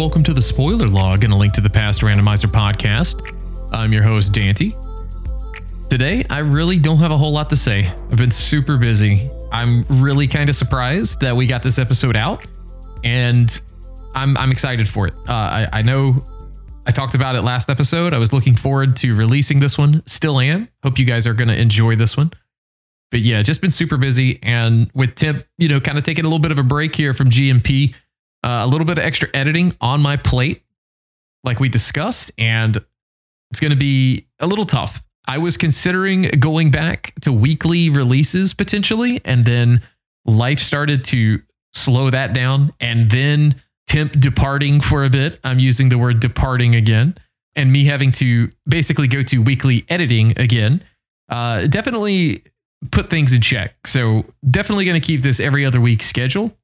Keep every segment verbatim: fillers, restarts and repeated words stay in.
welcome to the Spoiler Log and A Link to the Past Randomizer podcast. I'm your host, Daaanty. Today, I really don't have a whole lot to say. I've been super busy. I'm really kind of surprised that we got this episode out, and I'm I'm excited for it. Uh, I, I know I talked about it last episode. I was looking forward to releasing this one. Still am. Hope you guys are going to enjoy this one. But yeah, just been super busy. And with Tim, you know, kind of taking a little bit of a break here from G M P, uh, a little bit of extra editing on my plate, like we discussed. And it's going to be a little tough. I was considering going back to weekly releases potentially. And then life started to slow that down. And then Tim departing for a bit. I'm using the word departing again. And me having to basically go to weekly editing again. Uh, definitely put things in check. So definitely going to keep this every other week schedule.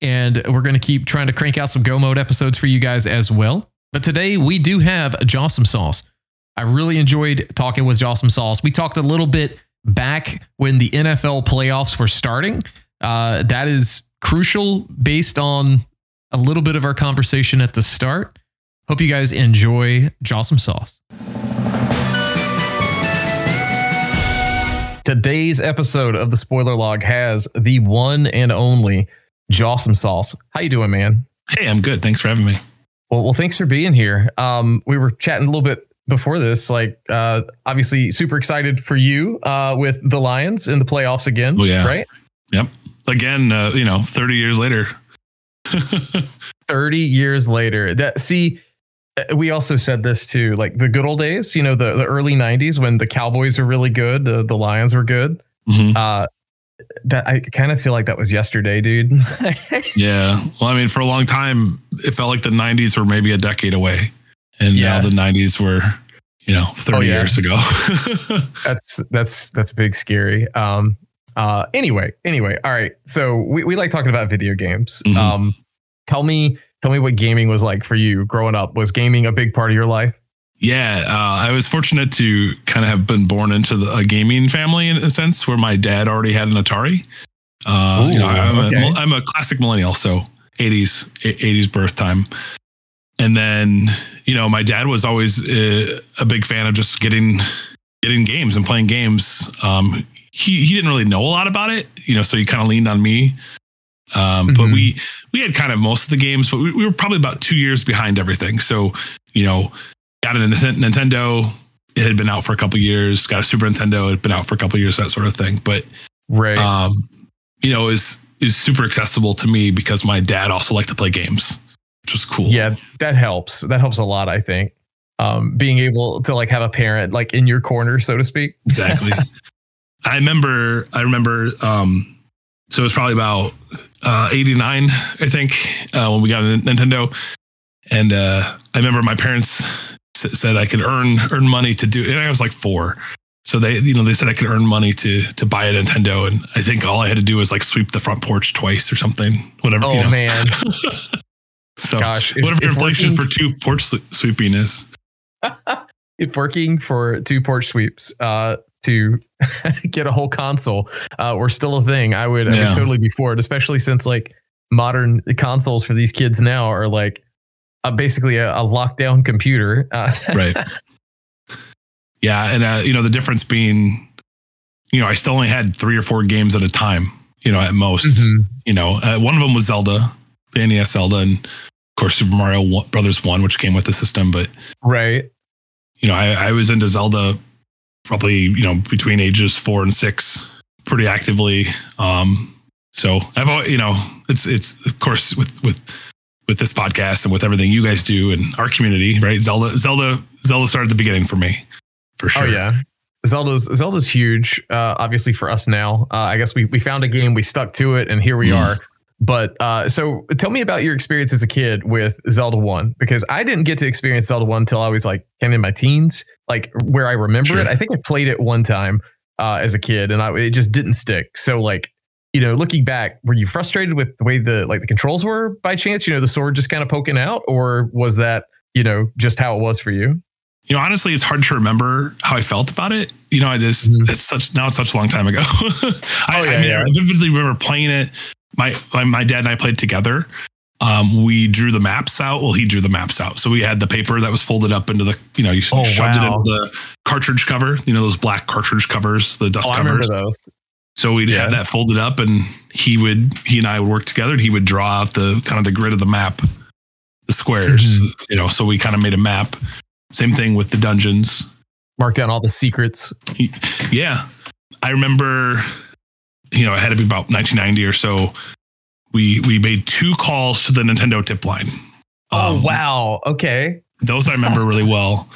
And we're going to keep trying to crank out some Go Mode episodes for you guys as well. But today we do have Jawsomesauce. I really enjoyed talking with Jawsomesauce. We talked a little bit back when the N F L playoffs were starting. Uh, that is crucial based on a little bit of our conversation at the start. Hope you guys enjoy Jawsomesauce. Today's episode of the Spoiler Log has the one and only Jawsomesauce. How you doing, man? Hey, I'm good. Thanks for having me. Well, well, thanks for being here. Um, we were chatting a little bit before this, like uh, obviously super excited for you uh, with the Lions in the playoffs again. Oh, yeah. Right? Yep. Again, uh, you know, thirty years later. thirty years later. That see, we also said this too, like the good old days, you know, the, the early nineties when the Cowboys were really good, the, the Lions were good. Mm-hmm. Uh, that I kind of feel like that was yesterday, dude. Yeah. Well, I mean, for a long time, it felt like the nineties were maybe a decade away. And yeah. Now the nineties were, you know, thirty oh, yeah. years ago. that's, that's, that's big scary. Um, uh, anyway, anyway. All right. So we, we like talking about video games. Mm-hmm. Um, tell me, Tell me what gaming was like for you growing up. Was gaming a big part of your life? Yeah, uh, I was fortunate to kind of have been born into the, a gaming family in a sense where my dad already had an Atari. Uh, Ooh, you know, I'm, okay. a, I'm a classic millennial, so eighties, eighties birth time. And then, you know, my dad was always uh, a big fan of just getting getting games and playing games. Um, he, he didn't really know a lot about it, you know, so he kind of leaned on me. Um, mm-hmm. But we, we had kind of most of the games, but we, we were probably about two years behind everything. So, you know, got a Nintendo, it had been out for a couple of years, got a Super Nintendo, it had been out for a couple of years, that sort of thing. But, right. um, you know, it was, it was super accessible to me because my dad also liked to play games, which was cool. Yeah, that helps. That helps a lot, I think. Um, being able to like have a parent like in your corner, so to speak. Exactly. I remember, I remember, um, so it was probably about uh, eighty-nine, I think, uh, when we got a Nintendo. And uh, I remember my parents s- said I could earn earn money to do it. And I was like four. So they, you know, they said I could earn money to to buy a Nintendo. And I think all I had to do was like sweep the front porch twice or something, whatever. Oh, you know. Man. So gosh, if, whatever if inflation working, for two porch sweeping is. If working for two porch sweeps. Uh, to get a whole console uh, or still a thing, I would, I yeah. would totally be for it, especially since like modern consoles for these kids now are like uh, basically a, a lockdown computer. Uh, right. Yeah. And, uh, you know, the difference being, you know, I still only had three or four games at a time, you know, at most. Mm-hmm. You know, uh, one of them was Zelda, the N E S Zelda, and of course Super Mario Brothers one, which came with the system. But, right. You know, I, I was into Zelda probably, you know, between ages four and six pretty actively. Um, so I've always, you know, it's, it's of course with, with, with this podcast and with everything you guys do and our community, right. Zelda, Zelda, Zelda started at the beginning for me for sure. Oh yeah. Zelda's, Zelda's huge. Uh, obviously for us now, uh, I guess we, we found a game, we stuck to it and here we yeah. are. But, uh, so tell me about your experience as a kid with Zelda one, because I didn't get to experience Zelda one until I was like kind of in my teens. Like where I remember sure. it, I think I played it one time uh, as a kid, and I, it just didn't stick. So, like, you know, looking back, were you frustrated with the way the like the controls were by chance? You know, the sword just kind of poking out, or was that, you know, just how it was for you? You know, honestly, it's hard to remember how I felt about it. You know, I just mm-hmm. it's such now it's such a long time ago. I, oh, yeah, I mean, yeah. I vividly remember playing it. My, my my dad and I played together, Um, we drew the maps out. Well, he drew the maps out. So we had the paper that was folded up into the, you know, you oh, shoved wow. it into the cartridge cover, you know, those black cartridge covers, the dust oh, covers. I remember those. So we'd yeah. have that folded up, and he would, he and I would work together, and he would draw out the kind of the grid of the map, the squares, mm-hmm. you know, so we kind of made a map. Same thing with the dungeons. Mark down all the secrets. He, yeah. I remember, you know, it had to be about nineteen ninety or so. We we made two calls to the Nintendo tip line. Oh, um, wow. Okay. Those I remember really well.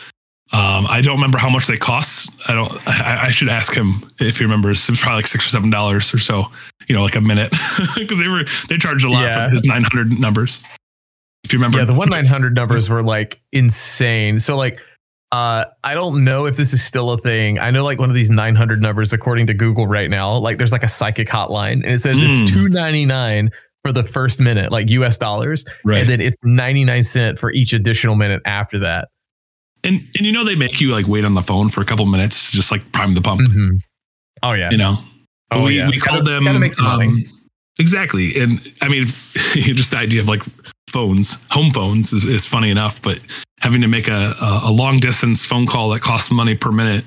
Um, I don't remember how much they cost. I don't, I, I should ask him if he remembers. It was probably like six or seven dollars or so, you know, like a minute, because they were, they charged a lot yeah. for his nine hundred numbers. If you remember. Yeah, the one nine hundred numbers were like insane. So like, Uh, I don't know if this is still a thing. I know like one of these nine hundred numbers, according to Google right now, like there's like a psychic hotline, and it says mm. it's two ninety-nine for the first minute, like U S dollars. Right. And then it's ninety-nine cents for each additional minute after that. And, and you know, they make you like wait on the phone for a couple minutes, just like prime the pump. Mm-hmm. Oh yeah. You know, but oh, we, yeah. we called them. Um, exactly. And I mean, just the idea of like phones, home phones is, is funny enough, but having to make a, a, a long distance phone call that costs money per minute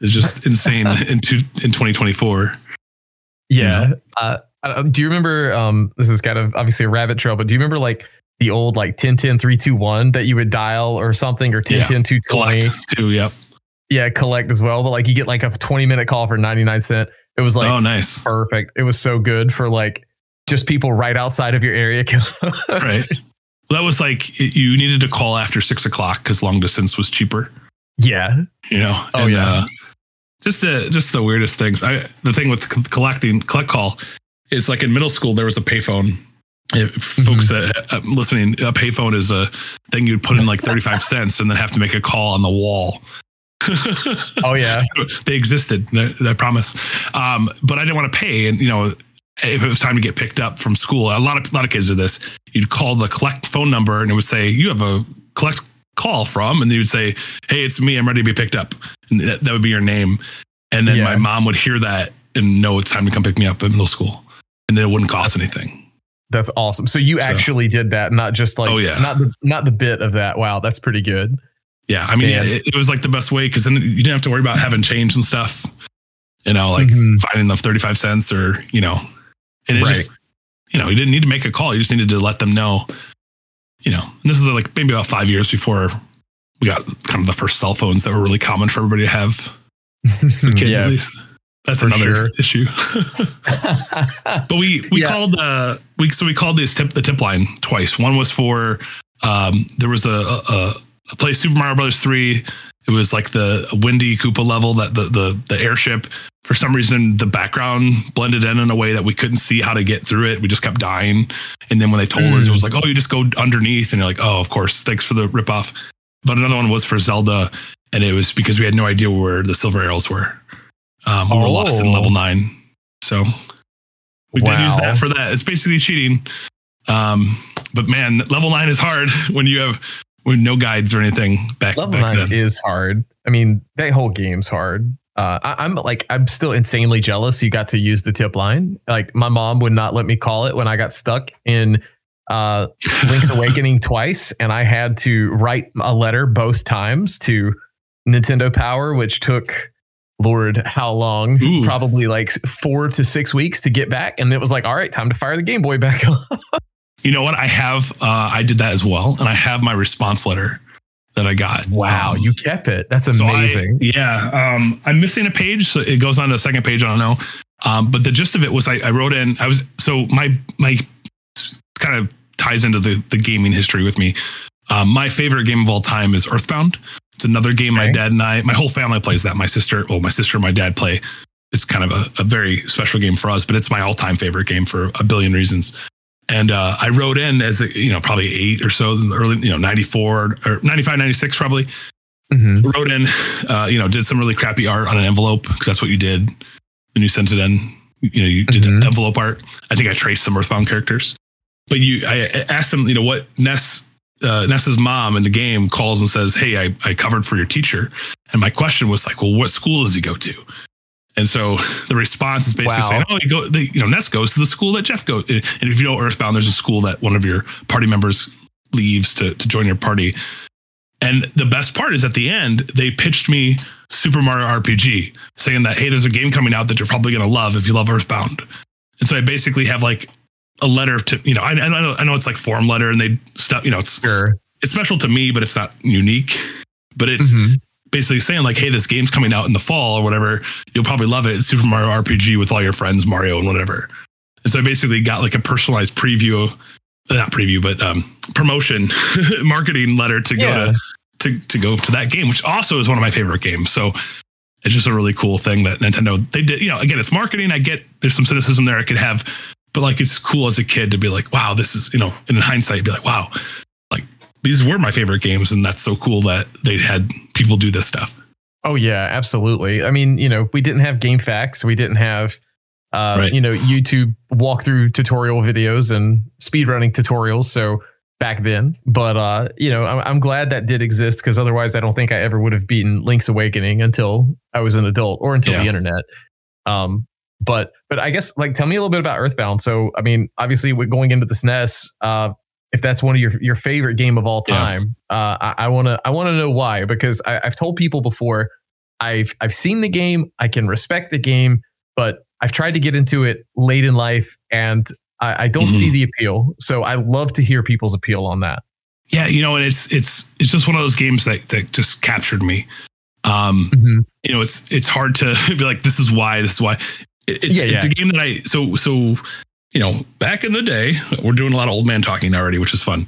is just insane in two, in twenty twenty-four. Yeah. You know? uh, do you remember, um, this is kind of obviously a rabbit trail, but do you remember like the old, like ten ten three two one that you would dial or something, or ten ten two twenty? Yeah, collect too, yep. Yeah. Collect as well. But like you get like a twenty minute call for ninety-nine cents. It was like, oh, nice. Perfect. It was so good for like just people right outside of your area. Right. Well, that was like, you needed to call after six o'clock because long distance was cheaper. Yeah. You know, oh, and, yeah. Uh, just the, just the weirdest things. I, the thing with collecting collect call is like in middle school, there was a payphone. Mm-hmm. Folks that uh, listening, a payphone is a thing you'd put in like thirty-five cents and then have to make a call on the wall. Oh yeah. They existed. I promise. Um, but I didn't want to pay, and you know, if it was time to get picked up from school, a lot of a lot of kids did this. You'd call the collect phone number, and it would say, "You have a collect call from," and they would say, "Hey, it's me. I'm ready to be picked up." And that, that would be your name. And then yeah. my mom would hear that and know it's time to come pick me up at middle school, and then it wouldn't cost anything. That's awesome. So you so, actually did that, not just like, oh yeah, not the not the bit of that. Wow, that's pretty good. Yeah, I mean, it, it was like the best way, because then you didn't have to worry about having change and stuff. You know, like mm-hmm. finding the thirty-five cents, or you know. And it right. just, you know, you didn't need to make a call. You just needed to let them know, you know, and this is like maybe about five years before we got kind of the first cell phones that were really common for everybody to have. The kids, yeah, at least. That's another sure. issue. But we, we yeah. called, uh, we, so we called these tip, the tip line twice. One was for, um, there was a, a, a play Super Mario Brothers three. It was like the Windy Koopa level, that the, the, the airship. For some reason, the background blended in in a way that we couldn't see how to get through it. We just kept dying. And then when they told mm. us, it was like, oh, you just go underneath. And you're like, oh, of course. Thanks for the ripoff. But another one was for Zelda. And it was because we had no idea where the silver arrows were. Um, we oh. were lost in level nine. So we wow. did use that for that. It's basically cheating. Um, but man, level nine is hard when you have when no guides or anything back, level back then. Level nine is hard. I mean, that whole game's hard. Uh, I, I'm like, I'm still insanely jealous you got to use the tip line. Like my mom would not let me call it when I got stuck in uh, Link's Awakening twice. And I had to write a letter both times to Nintendo Power, which took, Lord, how long? Ooh. Probably like four to six weeks to get back. And it was like, all right, time to fire the Game Boy back on. You know what? I have, uh, I did that as well. And I have my response letter that I got. Wow. Um, you kept it. That's amazing. So I, yeah. Um, I'm missing a page. So it goes on to the second page. I don't know. Um, but the gist of it was I, I wrote in, I was, so my, my kind of ties into the, the gaming history with me. Um, my favorite game of all time is Earthbound. It's another game. Okay. My dad and I, my whole family plays that. My sister, well, my sister and my dad play. It's kind of a, a very special game for us, but it's my all time favorite game for a billion reasons. And uh, I wrote in as, a, you know, probably eight or so, in the early, you know, ninety-four or ninety-five, ninety-six, probably. Mm-hmm. Wrote in, uh, you know, did some really crappy art on an envelope, because that's what you did when you sent it in. You know, you did mm-hmm. envelope art. I think I traced some Earthbound characters. But you, I asked them, you know, what Ness, uh, Ness's mom in the game calls and says, hey, I, I covered for your teacher. And my question was like, well, what school does he go to? And so the response is basically wow. saying, "Oh, you go, the, you know, Ness goes to the school that Jeff goes." And if you know Earthbound, there's a school that one of your party members leaves to to join your party. And the best part is at the end, they pitched me Super Mario R P G, saying that, hey, there's a game coming out that you're probably going to love if you love Earthbound. And so I basically have like a letter to, you know, I, I know I know it's like form letter and they stuff, you know, it's sure. it's special to me, but it's not unique. But it's mm-hmm. basically saying like, hey, this game's coming out in the fall or whatever. You'll probably love it. It's Super Mario R P G with all your friends, Mario and whatever. And so I basically got like a personalized preview of, not preview, but um, promotion marketing letter to yeah. go to, to to go to that game, which also is one of my favorite games. So it's just a really cool thing that Nintendo, they did, you know, again, it's marketing. I get there's some cynicism there I could have, but like, it's cool as a kid to be like, wow, this is, you know, and in hindsight, be like, wow, like these were my favorite games. And that's so cool that they had people do this stuff. Oh yeah, absolutely. I mean, you know, we didn't have Game Facts. We didn't have, Uh, right. you know, YouTube walkthrough tutorial videos and speedrunning tutorials. So back then, but, uh, you know, I'm, I'm glad that did exist because otherwise I don't think I ever would have beaten Link's Awakening until I was an adult or until yeah. the internet. Um, but, but I guess like, tell me a little bit about Earthbound. So, I mean, obviously with going into the S N E S, uh, if that's one of your, your favorite game of all time, yeah. uh, I want to, I want to know why, because I, I've told people before I've, I've seen the game. I can respect the game, but I've tried to get into it late in life and I, I don't mm-hmm. see the appeal. So I love to hear people's appeal on that. Yeah. You know, and it's, it's, it's just one of those games that, that just captured me. Um, mm-hmm. You know, it's, it's hard to be like, this is why, this is why it's, yeah, it's yeah. a game that I, so, so, you know, back in the day, we're doing a lot of old man talking already, which is fun.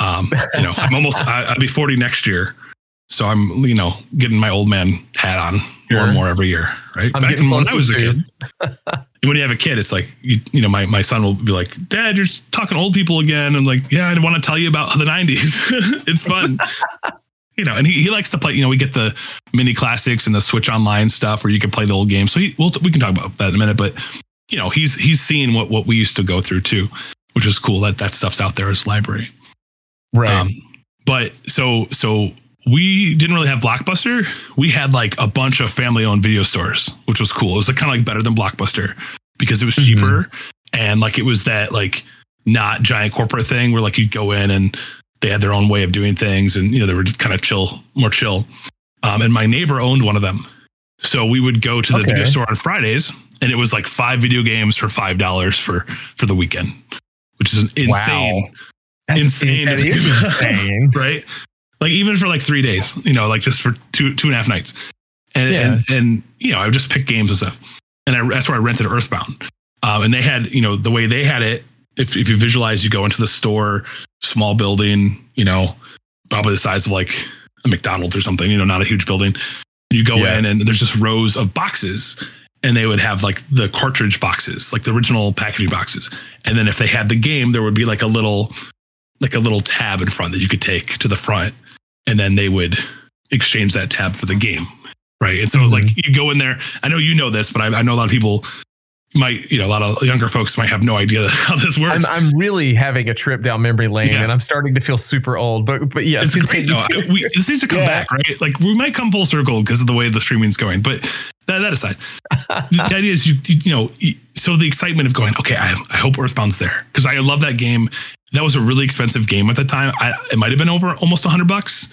Um, you know, I'm almost, I, I'll be forty next year. So I'm, you know, getting my old man hat on more and more every year, right? I'm Back in when I was a kid. When you have a kid, it's like, you, you know, my, my son will be like, Dad, you're talking old people again. I'm like, yeah, I want to tell you about the nineties. It's fun. You know, and he, he likes to play, you know, we get the mini classics and the Switch Online stuff where you can play the old games. So he, we'll, we can talk about that in a minute. But, you know, he's he's seeing what, what we used to go through too, which is cool. That, that stuff's out there as a library. Right. Um, but so, so... we didn't really have Blockbuster. We had like a bunch of family-owned video stores, which was cool. It was like kind of like better than Blockbuster because it was cheaper mm-hmm. and like it was that like not giant corporate thing where like you'd go in and they had their own way of doing things and you know they were just kind of chill, more chill. Um, and my neighbor owned one of them, so we would go to the okay. video store on Fridays, and it was like five video games for five dollars for for the weekend, which is insane. Wow. That's insane. That is insane, right? Like even for like three days, you know, like just for two, two and a half nights. And, yeah. and, and, you know, I would just pick games and stuff. And I, that's where I rented Earthbound. Um, and they had, you know, the way they had it, if if you visualize, you go into the store, small building, you know, probably the size of like a McDonald's or something, you know, not a huge building. You go yeah. in and there's just rows of boxes and they would have like the cartridge boxes, like the original packaging boxes. And then if they had the game, there would be like a little, like a little tab in front that you could take to the front. And then they would exchange that tab for the game, right? And so, mm-hmm. like, you go in there. I know you know this, but I, I know a lot of people might, you know, a lot of younger folks might have no idea how this works. I'm, I'm really having a trip down memory lane, yeah. and I'm starting to feel super old. But, but yes, it's continue. No, we, this needs to come yeah. back, right? Like, we might come full circle because of the way the streaming's going. But that, that aside, the idea is, you, you, you know, so the excitement of going, okay, I, I hope Earthbound's there because I love that game. That was a really expensive game at the time. I, it might have been over almost a hundred bucks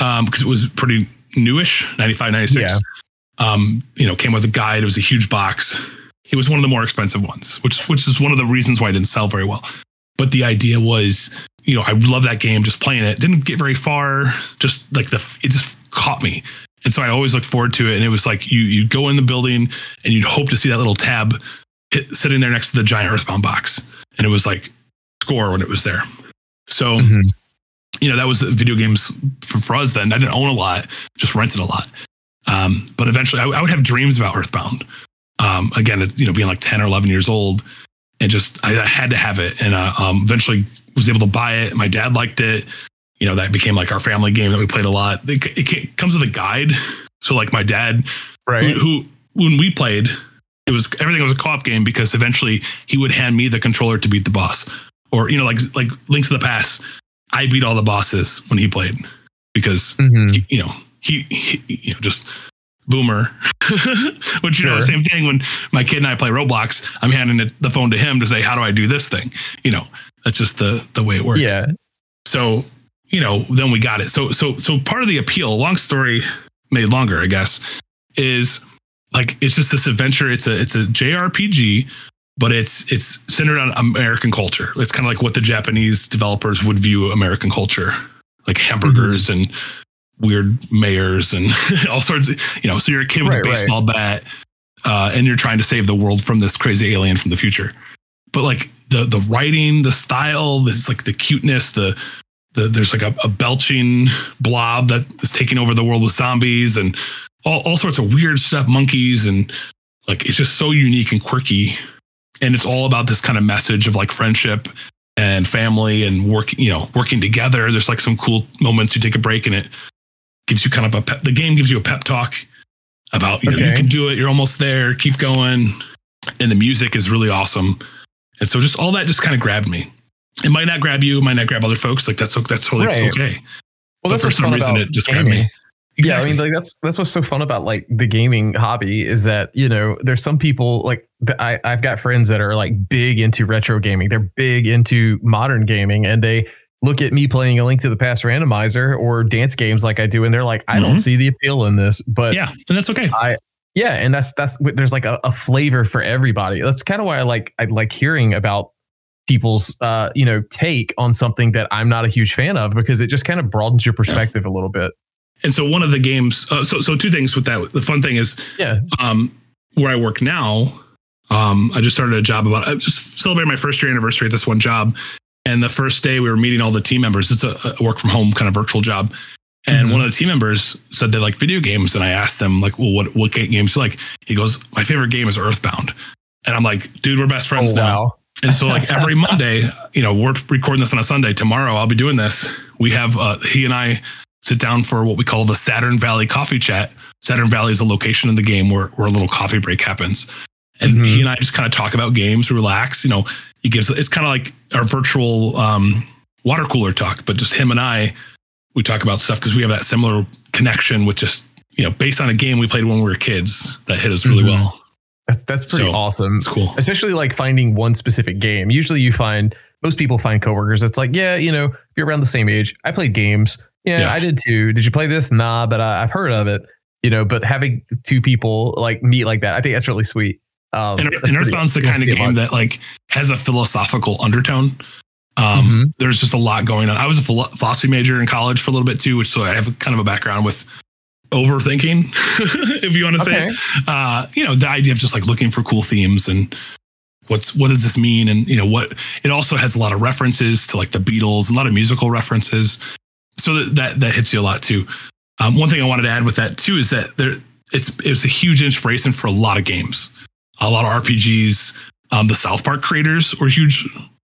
um, because it was pretty newish, ninety-five, ninety-six. Yeah. Um, you know, came with a guide. It was a huge box. It was one of the more expensive ones, which which is one of the reasons why it didn't sell very well. But the idea was, you know, I love that game. Just playing it didn't get very far. Just like the it just caught me, and so I always looked forward to it. And it was like you you go in the building and you'd hope to see that little tab hit, sitting there next to the giant Earthbound box, and it was like. Score when it was there. So, mm-hmm. you know, that was video games for, for us then. I didn't own a lot, just rented a lot. Um, but eventually I, I would have dreams about Earthbound. Um, again, you know, being like ten or eleven years old and just, I, I had to have it. And uh, um, eventually was able to buy it. My dad liked it. You know, that became like our family game that we played a lot. It, it, it comes with a guide. So like my dad, right. who, who when we played, it was, everything was a co-op game because eventually he would hand me the controller to beat the boss. Or, you know, like like Link to the Brass, I beat all the bosses when he played because, mm-hmm. he, you know, he, he you know, just boomer, which, you sure. know, same thing when my kid and I play Roblox, I'm handing it, the phone to him to say, how do I do this thing? You know, that's just the, the way it works. Yeah. So, you know, then we got it. So, so, so part of the appeal, long story made longer, I guess, is like, it's just this adventure. It's a, it's a J R P G, but it's, it's centered on American culture. It's kind of like what the Japanese developers would view American culture, like hamburgers mm-hmm. and weird mayors and all sorts of, you know, so you're a kid with right, a baseball right. bat uh, and you're trying to save the world from this crazy alien from the future. But like the, the writing, the style, this like the cuteness, the, the there's like a, a belching blob that is taking over the world with zombies and all, all sorts of weird stuff, monkeys. And like, it's just so unique and quirky. And it's all about this kind of message of like friendship and family and working, you know, working together. There's like some cool moments. You take a break and it gives you kind of a pep, the game gives you a pep talk about, you know, okay. you can do it. You're almost there. Keep going. And the music is really awesome. And so just all that just kind of grabbed me. It might not grab you. It might not grab other folks. Like that's, that's totally right. okay. Well, but that's for some reason it just gaming. grabbed me. Exactly. Yeah, I mean, like that's that's what's so fun about like the gaming hobby is that, you know, there's some people like the, I I've got friends that are like big into retro gaming. They're big into modern gaming, and they look at me playing a Link to the Past randomizer or dance games like I do, and they're like, I mm-hmm. don't see the appeal in this. But yeah, and that's okay. I yeah, and that's that's there's like a, a flavor for everybody. That's kind of why I like I like hearing about people's uh you know take on something that I'm not a huge fan of, because it just kind of broadens your perspective yeah. a little bit. And so one of the games, uh, so so two things with that. The fun thing is, yeah. um, where I work now, um, I just started a job about, I just celebrated my first year anniversary at this one job. And the first day we were meeting all the team members, it's a, a work from home kind of virtual job. And mm-hmm. one of the team members said they like video games. And I asked them like, well, what, what games do you like? He goes, my favorite game is Earthbound. And I'm like, dude, we're best friends oh, now. Wow. And so like every Monday, you know, we're recording this on a Sunday. Tomorrow I'll be doing this. We have, uh, he and I sit down for what we call the Saturn Valley coffee chat. Saturn Valley is a location in the game where, where a little coffee break happens. And mm-hmm. he and I just kind of talk about games, relax, you know, he gives, it's kind of like our virtual um, water cooler talk, but just him and I, we talk about stuff because we have that similar connection with just, you know, based on a game we played when we were kids that hit us really mm-hmm. well. That's, that's pretty so, awesome. It's cool. Especially like finding one specific game. Usually you find, most people find coworkers that's like, yeah, you know, you're around the same age. I played games. Yeah, yeah, I did too. Did you play this? Nah, but I, I've heard of it. You know, but having two people like meet like that, I think that's really sweet. Um, and and Earthbound's the kind of game that like has a philosophical undertone. Um, mm-hmm. There's just a lot going on. I was a philo- philosophy major in college for a little bit too, which so I have kind of a background with overthinking, if you want to okay. say. Uh, you know, the idea of just like looking for cool themes and what's what does this mean, and you know what. It also has a lot of references to like the Beatles, a lot of musical references. So that, that that hits you a lot too. Um, one thing I wanted to add with that too is that there it's it was a huge inspiration for a lot of games, a lot of R P Gs. Um, the South Park creators were huge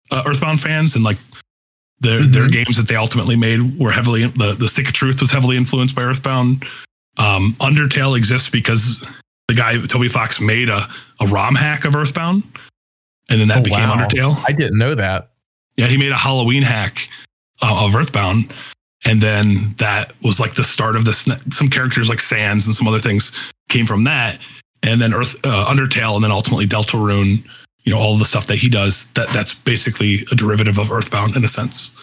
uh, Earthbound fans, and like their mm-hmm. their games that they ultimately made were heavily the the Stick of Truth was heavily influenced by Earthbound. Um, Undertale exists because the guy Toby Fox made a a ROM hack of Earthbound, and then that oh, became wow. Undertale. I didn't know that. Yeah, he made a Halloween hack uh, of Earthbound. And then that was like the start of this. Some characters like Sans and some other things came from that. And then Earth, uh, Undertale, and then ultimately Deltarune, you know, all of the stuff that he does, that that's basically a derivative of Earthbound in a sense.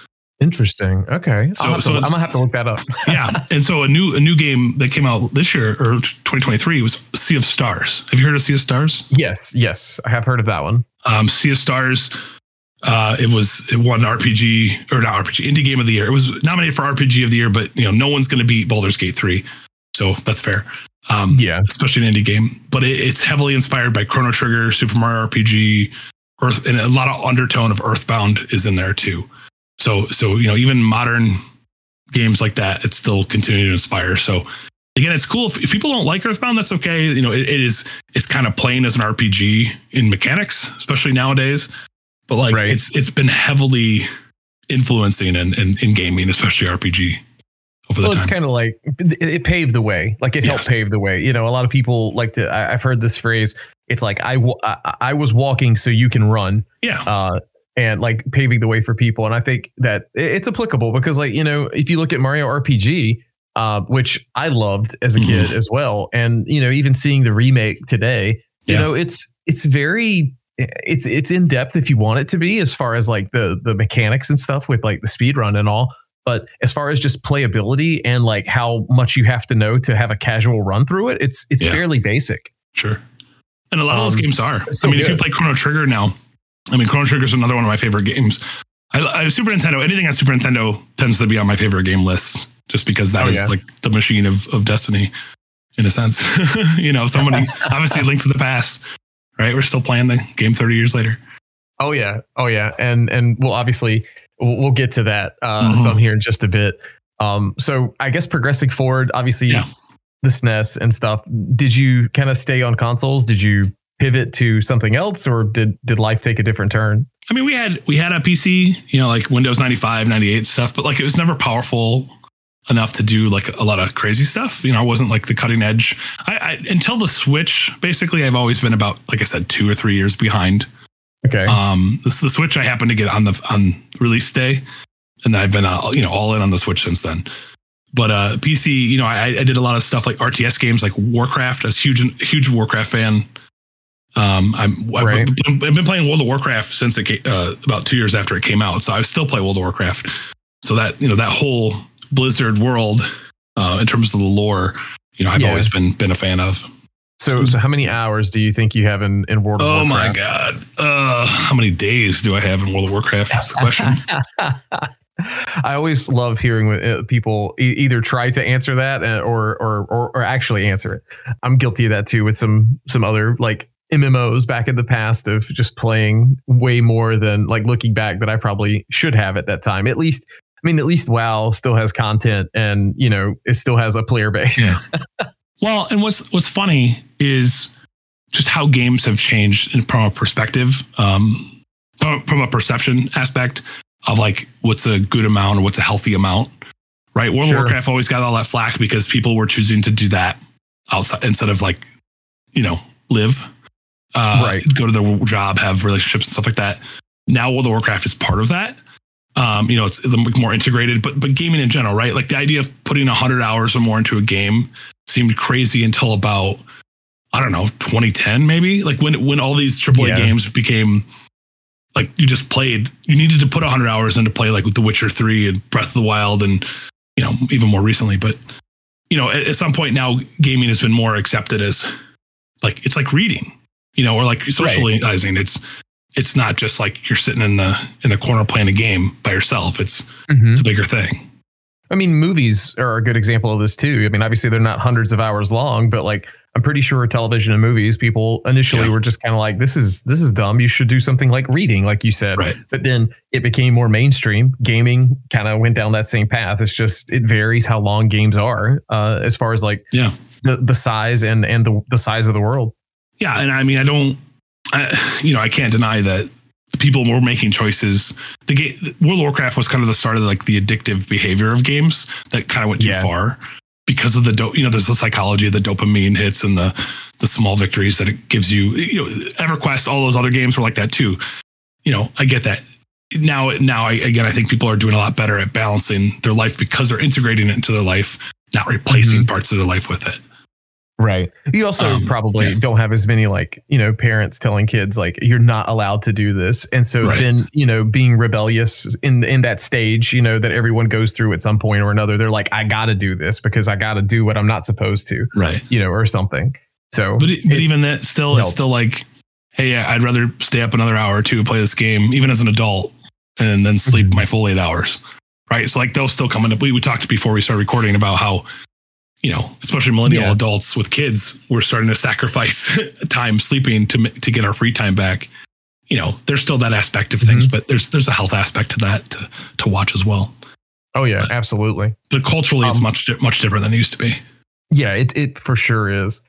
Interesting. Okay. So, so to, I'm going to have to look that up. yeah. And so a new a new game that came out this year or twenty twenty-three was Sea of Stars. Have you heard of Sea of Stars? Yes. Yes. I have heard of that one. Um, Sea of Stars. Uh, it was it won R P G or not R P G indie game of the year. It was nominated for R P G of the year, but you know no one's going to beat Baldur's Gate three, so that's fair. Um, yeah, especially an indie game. But it, it's heavily inspired by Chrono Trigger, Super Mario R P G, Earth, and a lot of undertone of Earthbound is in there too. So so you know even modern games like that, it's still continuing to inspire. So again, it's cool if, if people don't like Earthbound, that's okay. You know it, it is it's kind of plain as an R P G in mechanics, especially nowadays. But like right. it's it's been heavily influencing in, in, in gaming, especially R P G over the well, time. It's kind of like it, it paved the way, like it yeah. helped pave the way. You know, a lot of people like to. I, I've heard this phrase. It's like I, w- I I was walking so you can run. Yeah. Uh, and like paving the way for people, and I think that it's applicable because like you know if you look at Mario R P G, uh, which I loved as a kid as well. And, you know, even seeing the remake today, you yeah. know, it's, it's very, it's, it's in depth if you want it to be, as far as like the, the mechanics and stuff with like the speed run and all. But as far as just playability and like how much you have to know to have a casual run through it, it's, it's yeah. fairly basic. Sure. And a lot um, of those games are, so I mean, good. If you play Chrono Trigger now, I mean, Chrono Trigger is another one of my favorite games. I, I Super Nintendo, anything on Super Nintendo tends to be on my favorite game list, just because that oh, is yeah. like the machine of, of destiny in a sense, you know, somebody obviously Link to the Past, right? We're still playing the game thirty years later. Oh yeah. Oh yeah. And, and we'll obviously we'll, we'll get to that uh, mm-hmm. some here in just a bit. Um, so I guess progressing forward, obviously yeah. the S N E S and stuff, did you kind of stay on consoles? Did you pivot to something else, or did, did life take a different turn? I mean, we had, we had a P C, you know, like Windows ninety-five, ninety-eight stuff, but like, it was never powerful enough to do like a lot of crazy stuff. You know, I wasn't like the cutting edge. I, I until the Switch, basically I've always been about, like I said, two or three years behind. Okay. Um, this, the Switch I happened to get on the, on release day, and I've been, uh, you know, all in on the Switch since then. But uh, P C, you know, I, I did a lot of stuff like R T S games, like Warcraft. I was huge, huge Warcraft fan. Um, I'm, I've, right. been, I've been playing World of Warcraft since it came, uh, about two years after it came out. So I still play World of Warcraft. So that, you know, that whole Blizzard world, uh, in terms of the lore, you know, I've yeah. always been, been a fan of. So, so how many hours do you think you have in, in World of oh Warcraft? Oh my God. Uh, how many days do I have in World of Warcraft? That's the question. I always love hearing when people either try to answer that or, or, or, or actually answer it. I'm guilty of that too, with some, some other like M M Os back in the past, of just playing way more than like looking back that I probably should have at that time. At least, I mean, at least WoW still has content, and, you know, it still has a player base. Yeah. Well, and what's, what's funny is just how games have changed in, from a perspective, um, from a perception aspect of like, what's a good amount or what's a healthy amount, right? World of sure. Warcraft always got all that flack because people were choosing to do that outside instead of like, you know, live, uh, right. go to their job, have relationships and stuff like that. Now World of Warcraft is part of that. Um, you know, it's more integrated, but, but gaming in general, right? Like the idea of putting a hundred hours or more into a game seemed crazy until about, I don't know, twenty ten maybe, like when, when all these triple A yeah. games became like, you just played, you needed to put a hundred hours into play, like with The Witcher three and Breath of the Wild. And, you know, even more recently, but you know, at, at some point now gaming has been more accepted as like, it's like reading, you know, or like socializing. Right. It's, it's not just like you're sitting in the, in the corner playing a game by yourself. It's, mm-hmm. it's a bigger thing. I mean, movies are a good example of this too. I mean, obviously they're not hundreds of hours long, but like, I'm pretty sure television and movies, people initially yeah. were just kind of like, this is, this is dumb. You should do something like reading, like you said, right. but then it became more mainstream. Gaming kind of went down that same path. It's just, it varies how long games are, uh, as far as like yeah. the, the size and, and the, the size of the world. Yeah. And I mean, I don't, I, you know, I can't deny that people were making choices. The game, World of Warcraft was kind of the start of like the addictive behavior of games that kind of went too yeah. far because of the, do- you know, there's the psychology of the dopamine hits and the, the small victories that it gives you, you know, EverQuest, all those other games were like that too. You know, I get that now, now I, again, I think people are doing a lot better at balancing their life because they're integrating it into their life, not replacing mm-hmm. parts of their life with it. Right. You also um, probably yeah. don't have as many like, you know, parents telling kids like you're not allowed to do this. And so right. then, you know, being rebellious in in that stage, you know, that everyone goes through at some point or another, they're like, I got to do this because I got to do what I'm not supposed to. Right. You know, or something. So but, it, but even that still helped. It's still like, hey, I'd rather stay up another hour or two, play this game, even as an adult, and then sleep my full eight hours. Right. So like they'll still come into we, we talked before we started recording about how, you know, especially millennial yeah. adults with kids, we're starting to sacrifice time sleeping to to get our free time back. You know, there's still that aspect of things, mm-hmm. but there's there's a health aspect to that to, to watch as well. Oh yeah, but, absolutely. But culturally, um, it's much much different than it used to be. Yeah, it it for sure is.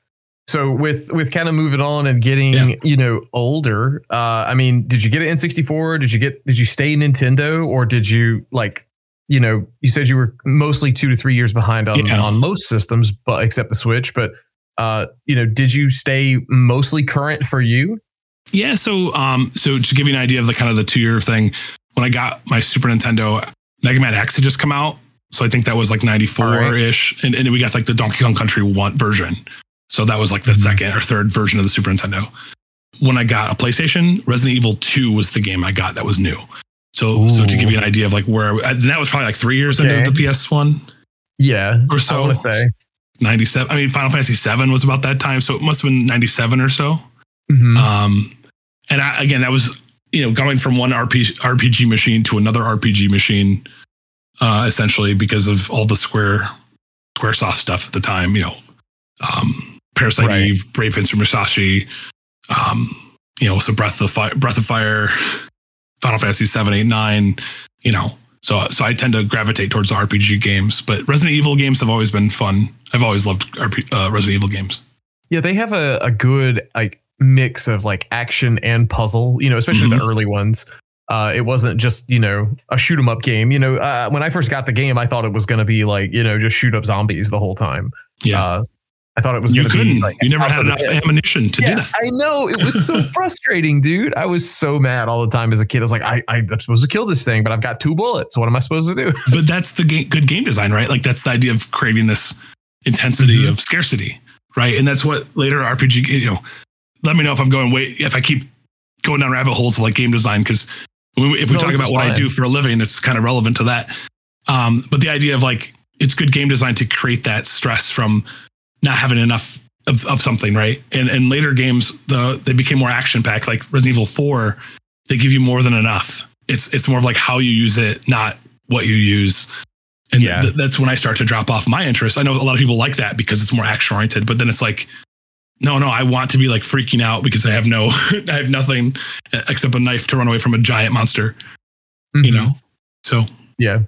So with with kind of moving on and getting yeah. you know older, uh, I mean, did you get an N sixty-four? Did you get did you stay Nintendo, or did you like? You know, you said you were mostly two to three years behind on, yeah. on most systems, but except the Switch. But, uh, you know, did you stay mostly current for you? Yeah. So, um, so to give you an idea of the kind of the two year thing, when I got my Super Nintendo, Mega Man X had just come out, So I think that was like ninety-four ish. Right. And, and we got like the Donkey Kong Country one version. So that was like the second or third version of the Super Nintendo. When I got a PlayStation, Resident Evil two was the game I got that was new. So, Ooh. so to give you an idea of like where, I, that was probably like three years okay. into the P S one. Yeah. Or so. I want to say ninety-seven. I mean, Final Fantasy seven was about that time. So it must have been ninety-seven or so. Mm-hmm. Um, and I, again, that was, you know, going from one R P G machine to another R P G machine, uh, essentially because of all the Square, Squaresoft stuff at the time, you know, um, Parasite right. Eve, Brave Fencer Musashi, um, you know, so Breath of Fire, Breath of Fire, Final Fantasy seven, eight, nine, you know, so, so I tend to gravitate towards the R P G games, but Resident Evil games have always been fun. I've always loved R P, uh, Resident Evil games. Yeah. They have a, a good, like, mix of like action and puzzle, you know, especially mm-hmm. the early ones. Uh, it wasn't just, you know, a shoot 'em up game. You know, uh, when I first got the game, I thought it was going to be like, you know, just shoot up zombies the whole time. Yeah. Uh, I thought it was going to be like, you never had enough ammunition to yeah, do that. I know. It was so frustrating, dude. I was so mad all the time as a kid. I was like, I, I, I'm supposed to kill this thing, but I've got two bullets. What am I supposed to do? But that's the game, good game design, right? Like that's the idea of creating this intensity mm-hmm. of scarcity, right? And that's what later R P G, you know, let me know if I'm going way, if I keep going down rabbit holes of like game design, because if we no, talk about what fine. I do for a living, it's kind of relevant to that. Um, but the idea of like, it's good game design to create that stress from not having enough of, of something, right? And and later games, the they became more action packed. Like Resident Evil four, they give you more than enough. It's it's more of like how you use it, not what you use. And yeah. th- that's when I start to drop off my interest. I know a lot of people like that because it's more action oriented, but then it's like, no, no, I want to be like freaking out because I have no, I have nothing except a knife to run away from a giant monster, mm-hmm. you know? So yeah,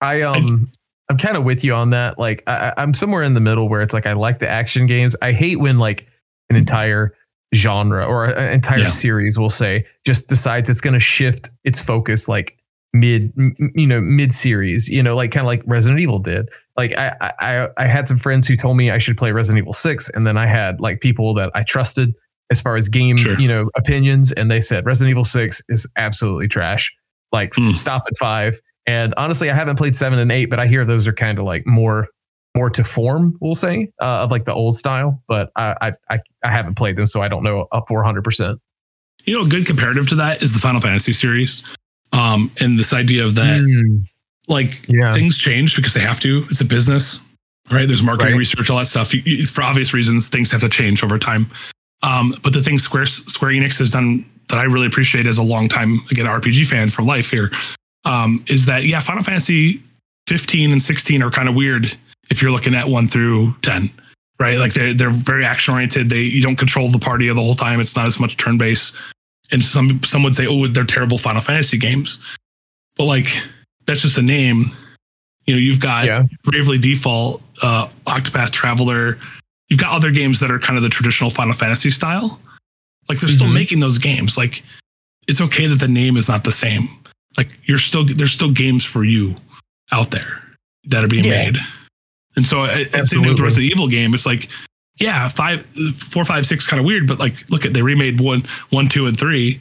I um. I, I'm kind of with you on that. Like I, I'm somewhere in the middle where it's like, I like the action games. I hate when like an entire genre or an entire yeah. series, we'll say, just decides it's going to shift its focus, like mid, m- you know, mid series, you know, like kind of like Resident Evil did. Like I, I, I had some friends who told me I should play Resident Evil six. And then I had like people that I trusted as far as game, sure. you know, opinions. And they said, Resident Evil six is absolutely trash. Like mm. stop at five. And honestly, I haven't played seven and eight, but I hear those are kind of like more, more to form, we'll say, uh, of like the old style. But I, I, I haven't played them, so I don't know up four hundred percent. You know, a good comparative to that is the Final Fantasy series, um, and this idea of that, mm. like yeah. things change because they have to. It's a business, right? There's marketing, right. research, all that stuff. You, you, for obvious reasons, things have to change over time. Um, but the thing Square Square Enix has done that I really appreciate as a long time again R P G fan for life here. Um, is that, yeah, Final Fantasy fifteen and sixteen are kind of weird if you're looking at one through ten, right? Like they're, they're very action-oriented. They You don't control the party the whole time. It's not as much turn-based. And some some would say, oh, they're terrible Final Fantasy games. But, like, that's just a name. You know, you've got yeah. Bravely Default, uh, Octopath Traveler. You've got other games that are kind of the traditional Final Fantasy style. Like, they're mm-hmm. still making those games. Like, it's okay that the name is not the same. Like you're still, there's still games for you out there that are being yeah. made. And so I, I think with the Resident Evil game, it's like, yeah, five, four, five, six, kind of weird, but like, look at, they remade one, one, two, and three,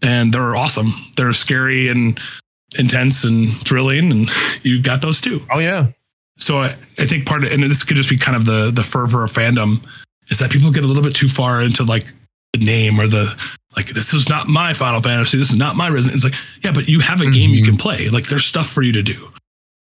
and they're awesome. They're scary and intense and thrilling. And you've got those too. Oh yeah. So I, I think part of, and this could just be kind of the, the fervor of fandom is that people get a little bit too far into like the name or the, like, this is not my Final Fantasy. This is not my Resident. It's like, yeah, but you have a game mm-hmm. you can play. Like, there's stuff for you to do.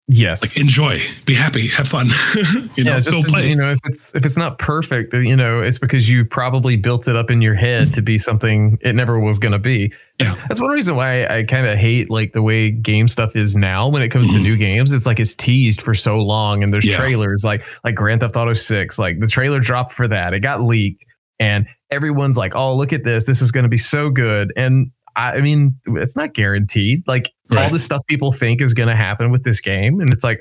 Yes. Like, enjoy, be happy, have fun. you yeah, know, just go play. You know, if it's if it's not perfect, you know, it's because you probably built it up in your head to be something it never was going to be. That's, yeah. that's one reason why I kind of hate like the way game stuff is now when it comes mm-hmm. to new games. It's like it's teased for so long, and there's yeah. trailers like like Grand Theft Auto six. Like the trailer dropped for that. It got leaked. And everyone's like, oh, look at this. This is going to be so good. And I, I mean, it's not guaranteed. Like right. all the stuff people think is going to happen with this game. And it's like,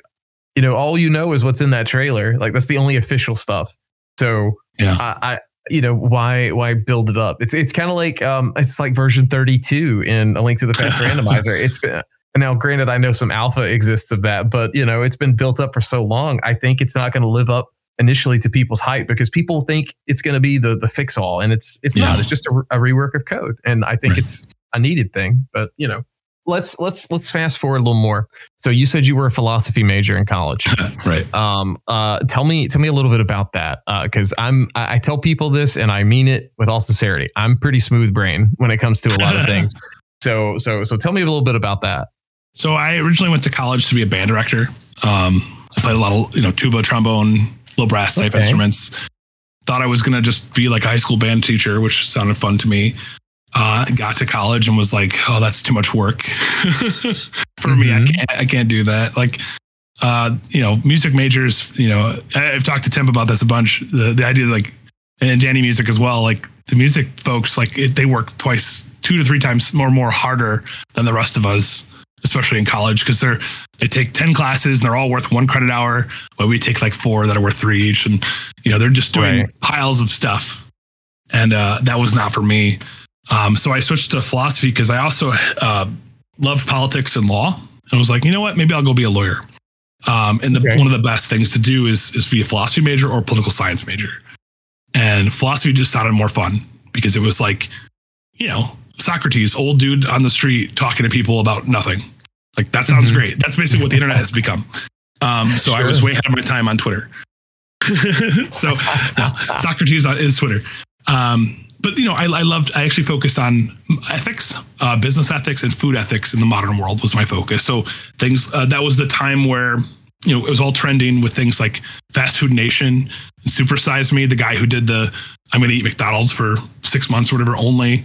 you know, all you know is what's in that trailer. Like that's the only official stuff. So yeah. I, I you know, why, why build it up? It's, it's kind of like, um, it's like version thirty-two in A Link to the Past randomizer. It's been, and now granted, I know some alpha exists of that, but you know, it's been built up for so long. I think it's not going to live up initially to people's hype because people think it's going to be the the fix all, and it's it's yeah. not. It's just a, a rework of code, and I think right. it's a needed thing. But you know, let's let's let's fast forward a little more. So you said you were a philosophy major in college, right? Um, uh, tell me tell me a little bit about that, because uh, I'm I, I tell people this and I mean it with all sincerity. I'm pretty smooth brain when it comes to a lot of things. So so so tell me a little bit about that. So I originally went to college to be a band director. Um, I played a lot of you know tuba, trombone, low brass type okay. instruments. Thought I was gonna just be like a high school band teacher, which sounded fun to me. Uh, got to college and was like, oh, that's too much work for mm-hmm. me. I can't, I can't do that. Like, uh, you know, music majors, you know, I, I've talked to Tim about this a bunch. The, the idea like, and Danny music as well, like the music folks, like it, they work twice, two to three times more, more harder than the rest of us, especially in college. Cause they're, they take ten classes and they're all worth one credit hour, but we take like four that are worth three each. And, you know, they're just doing right. piles of stuff. And, uh, that was not for me. Um, so I switched to philosophy because I also uh, loved politics and law, and was like, you know what, maybe I'll go be a lawyer. Um, and the, okay. one of the best things to do is is be a philosophy major or a political science major. And philosophy just sounded more fun because it was like, you know, Socrates, old dude on the street talking to people about nothing. Like that sounds mm-hmm. great. That's basically what the internet has become. Um, so sure. I was way ahead of my time on Twitter. so no, Socrates is Twitter. Um, But, you know, I, I loved, I actually focused on ethics, uh, business ethics and food ethics in the modern world was my focus. So things uh, that was the time where, you know, it was all trending with things like Fast Food Nation, Super Size Me, the guy who did the, I'm going to eat McDonald's for six months or whatever only.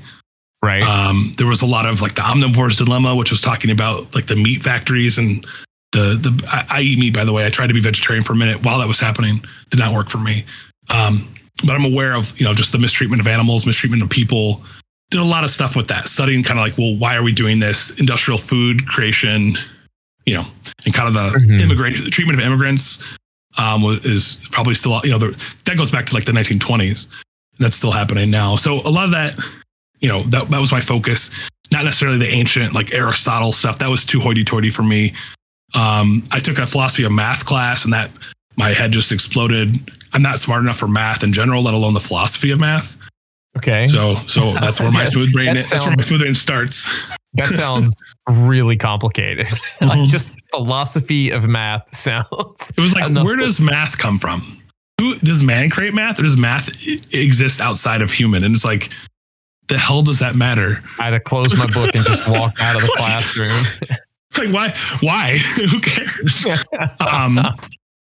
Right. Um, there was a lot of like the Omnivore's Dilemma, which was talking about like the meat factories and the, the I, I eat meat, by the way. I tried to be vegetarian for a minute while that was happening. Did not work for me. Um, But I'm aware of, you know, just the mistreatment of animals, mistreatment of people. Did a lot of stuff with that, studying kind of like, well, why are we doing this? Industrial food creation, you know, and kind of the mm-hmm. immigration, the treatment of immigrants um, is probably still, you know, the, that goes back to like the nineteen twenties. That's still happening now. So a lot of that, you know, that, that was my focus. Not necessarily the ancient like Aristotle stuff. That was too hoity-toity for me. Um, I took a philosophy of math class and that my head just exploded. I'm not smart enough for math in general, let alone the philosophy of math. Okay. So, so that's where my smooth brain that is. Sounds, that's where my smooth brain starts. That sounds really complicated. Mm-hmm. Like just philosophy of math sounds. It was like, where does math come from? Who does man create math, or does math exist outside of human? And it's like, the hell does that matter? I had to close my book and just walk out of the classroom. Like why? Why? Who cares? Um,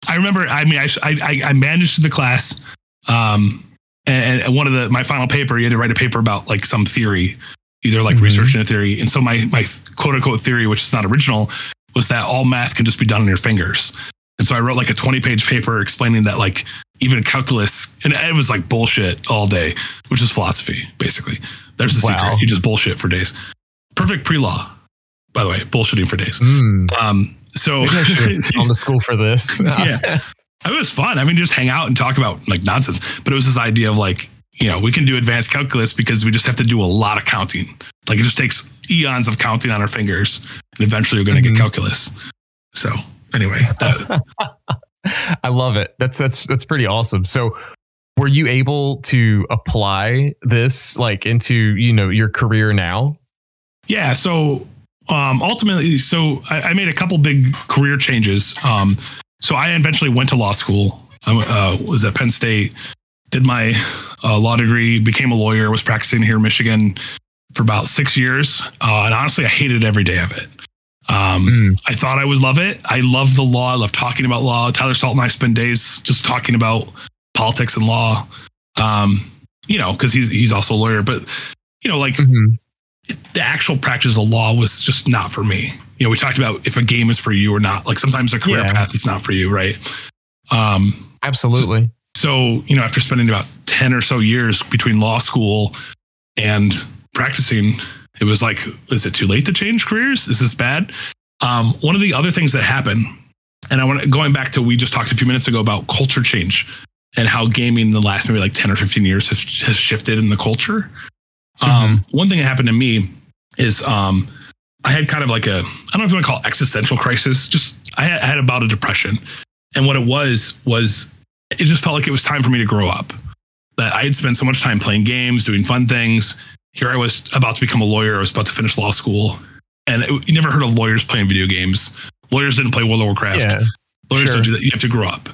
I remember, I mean, I, I, I managed the class um, and, and one of the, my final paper, you had to write a paper about like some theory, either like mm-hmm. researching a theory. And so my, my quote unquote theory, which is not original, was that all math can just be done on your fingers. And so I wrote like a twenty page paper explaining that like even calculus, and it was like bullshit all day, which is philosophy, basically. There's the wow. secret. You just bullshit for days. Perfect pre-law, by the way, bullshitting for days. Mm. Um, So on the school for this. Yeah. It was fun. I mean, just hang out and talk about like nonsense, but it was this idea of like, you know, we can do advanced calculus because we just have to do a lot of counting. Like it just takes eons of counting on our fingers and eventually we're going to mm-hmm. get calculus. So anyway, that, I love it. That's, that's, that's pretty awesome. So were you able to apply this like into, you know, your career now? Yeah. So Um, ultimately, so I, I made a couple big career changes. Um, so I eventually went to law school. I uh, was at Penn State, did my uh, law degree, became a lawyer, was practicing here in Michigan for about six years. Uh, and honestly, I hated every day of it. Um, mm. I thought I would love it. I love the law. I love talking about law. Tyler Salt and I spend days just talking about politics and law, um, you know, because he's, he's also a lawyer. But, you know, like... Mm-hmm. The actual practice of law was just not for me. You know, we talked about if a game is for you or not. Like sometimes a career yeah. path is not for you, right? Um, Absolutely. So, so, you know, after spending about ten or so years between law school and practicing, it was like, is it too late to change careers? Is this bad? Um, one of the other things that happened, and I want to, going back to, we just talked a few minutes ago about culture change and how gaming in the last maybe like ten or fifteen years has, has shifted in the culture. Um, mm-hmm. One thing that happened to me is um, I had kind of like a, I don't know if you want to call it existential crisis. Just I had, I had about a depression. And what it was, was it just felt like it was time for me to grow up. That I had spent so much time playing games, doing fun things. Here I was about to become a lawyer. I was about to finish law school. And it, you never heard of lawyers playing video games. Lawyers didn't play World of Warcraft. Yeah, lawyers sure. don't do that. You have to grow up.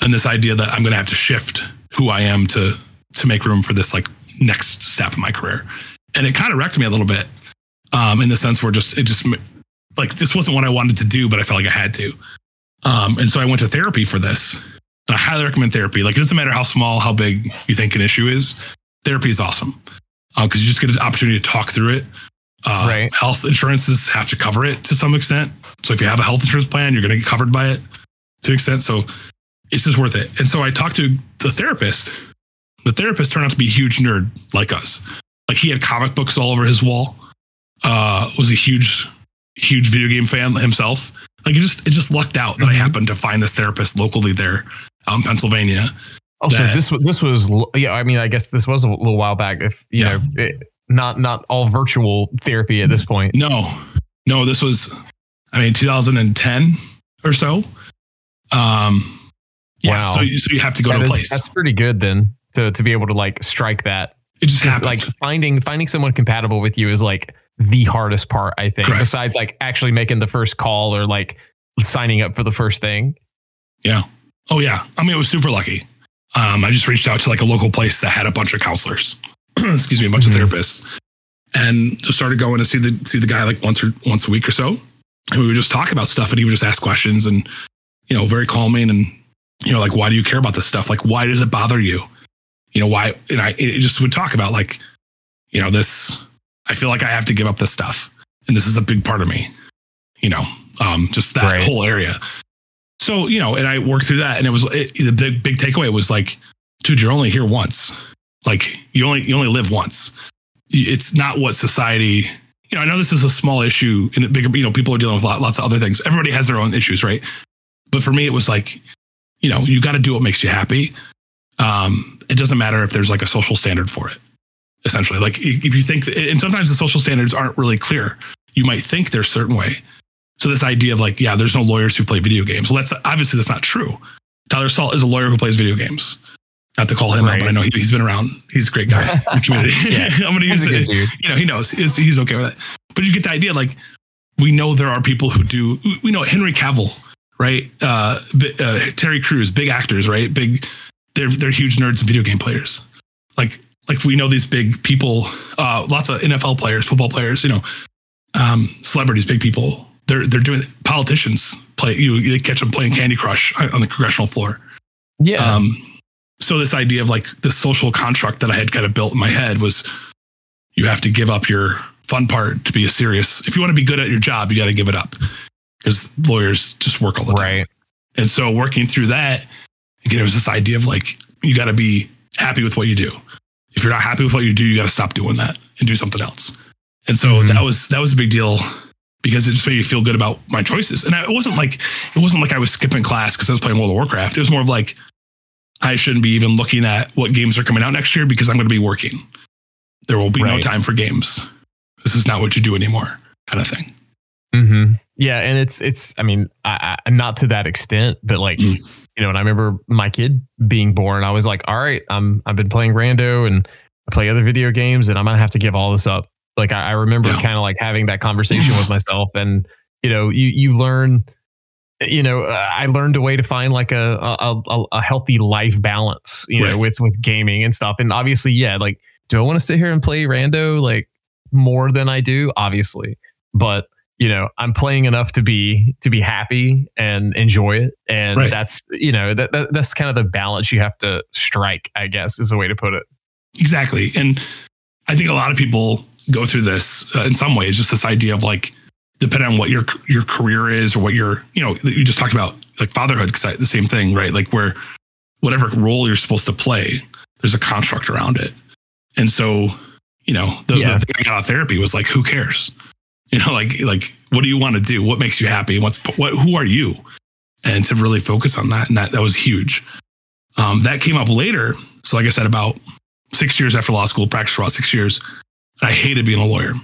And this idea that I'm going to have to shift who I am to to make room for this like next step in my career. And it kind of wrecked me a little bit um, in the sense where just it just like this wasn't what I wanted to do, but I felt like I had to. Um, and so I went to therapy for this. And I highly recommend therapy. Like it doesn't matter how small, how big you think an issue is. Therapy is awesome because uh, you just get an opportunity to talk through it. Uh, right. Health insurances have to cover it to some extent. So if you have a health insurance plan, you're going to get covered by it to an extent. So it's just worth it. And so I talked to the therapist. The therapist turned out to be a huge nerd like us. Like he had comic books all over his wall. Uh, was a huge, huge video game fan himself. Like it just, it just lucked out that mm-hmm. I happened to find this therapist locally there out in Pennsylvania. Oh, so this was, this was, yeah, I mean, I guess this was a little while back. If you yeah. know, it, not, not all virtual therapy at this point. No, no, this was, I mean, two thousand ten or so. Um, yeah. Wow. So you, so you have to go that to a place. That's pretty good then to, to be able to like strike that. It just happened. Like finding, finding someone compatible with you is like the hardest part, I think. Correct. Besides like actually making the first call or like signing up for the first thing. Yeah. Oh yeah. I mean, it was super lucky. Um, I just reached out to like a local place that had a bunch of counselors, excuse me, a bunch mm-hmm. of therapists, and just started going to see the see the guy like once or once a week or so, and we would just talk about stuff, and he would just ask questions, and you know, very calming, and you know, like why do you care about this stuff? Like why does it bother you? You know why? And I it just would talk about like, you know, this. I feel like I have to give up this stuff, and this is a big part of me. You know, um, just that right. whole area. So, you know, and I worked through that, and it was it, the big, big takeaway was like, dude, you're only here once. Like you only, you only live once. It's not what society, you know, I know this is a small issue and bigger, you know, people are dealing with lot, lots of other things. Everybody has their own issues. Right. But for me, it was like, you know, you got to do what makes you happy. Um, it doesn't matter if there's like a social standard for it, essentially. Like if you think, and sometimes the social standards aren't really clear. You might think they're a certain way. So this idea of like, yeah, there's no lawyers who play video games. Well, that's obviously that's not true. Tyler Salt is a lawyer who plays video games. Not to call him right. out, but I know he, he's been around. He's a great guy in the community. Yeah, I'm gonna use it. You know, he knows he's, he's okay with that. But you get the idea. Like we know there are people who do. We know Henry Cavill, right? Uh, uh, Terry Crews, big actors, right? Big. They're they're huge nerds and video game players. Like like we know these big people. Uh, lots of N F L players, football players. You know, um, celebrities, big people. They're they're doing politicians play you, you catch them playing Candy Crush on the congressional floor. Yeah. Um, so this idea of like the social construct that I had kind of built in my head was you have to give up your fun part to be a serious. If you want to be good at your job, you got to give it up because lawyers just work all the time. Right. And so working through that, again, it was this idea of like you got to be happy with what you do. If you're not happy with what you do, you got to stop doing that and do something else. And so mm-hmm. that was that was a big deal. Because it just made me feel good about my choices. And I, it wasn't like it wasn't like I was skipping class because I was playing World of Warcraft. It was more of like, I shouldn't be even looking at what games are coming out next year because I'm going to be working. There will be right. no time for games. This is not what you do anymore, kind of thing. Mm-hmm. Yeah, and it's, it's. I mean, I, I, not to that extent, but like, mm. you know, and I remember my kid being born, I was like, all right, I'm, I've been playing Rando and I play other video games and I'm going to have to give all this up. Like I remember yeah. kind of like having that conversation with myself and, you know, you, you learn, you know, I learned a way to find like a, a, a, a healthy life balance, you right. know, with, with gaming and stuff. And obviously, yeah, like, do I want to sit here and play Rando like more than I do? Obviously, but you know, I'm playing enough to be, to be happy and enjoy it. And right. that's, you know, that, that that's kind of the balance you have to strike, I guess is a way to put it. Exactly. And I think a lot of people go through this uh, in some ways, just this idea of like, depending on what your, your career is or what your, you know, you just talked about like fatherhood, cause I, the same thing, right? Like where whatever role you're supposed to play, there's a construct around it. And so, you know, the, yeah. the thing I got out of therapy was like, who cares? You know, like, like, what do you want to do? What makes you happy? What's, what, who are you? And to really focus on that. And that, that was huge. Um, that came up later. So like I said, about six years after law school, practiced for about six years. I hated being a lawyer.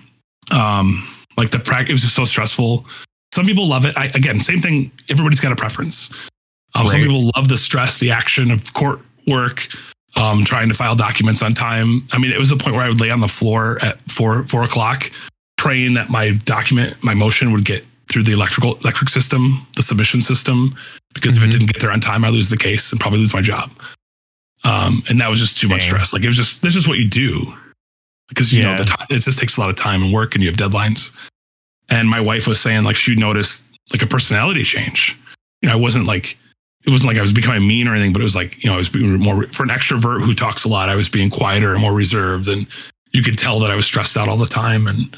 Um, like the practice, it was just so stressful. Some people love it. I, again, same thing. Everybody's got a preference. Um, right. Some people love the stress, the action of court work, um, trying to file documents on time. I mean, it was the point where I would lay on the floor at four, four o'clock, praying that my document, my motion would get through the electrical electric system, the submission system, because mm-hmm. if it didn't get there on time, I lose the case and probably lose my job. Um, and that was just too Dang. much stress. Like it was just, that's just what you do because you yeah. know, the time, it just takes a lot of time and work and you have deadlines. And my wife was saying like, she noticed like a personality change. You know, I wasn't like, it wasn't like I was becoming mean or anything, but it was like, you know, I was being more, for an extrovert who talks a lot, I was being quieter and more reserved, and you could tell that I was stressed out all the time. And,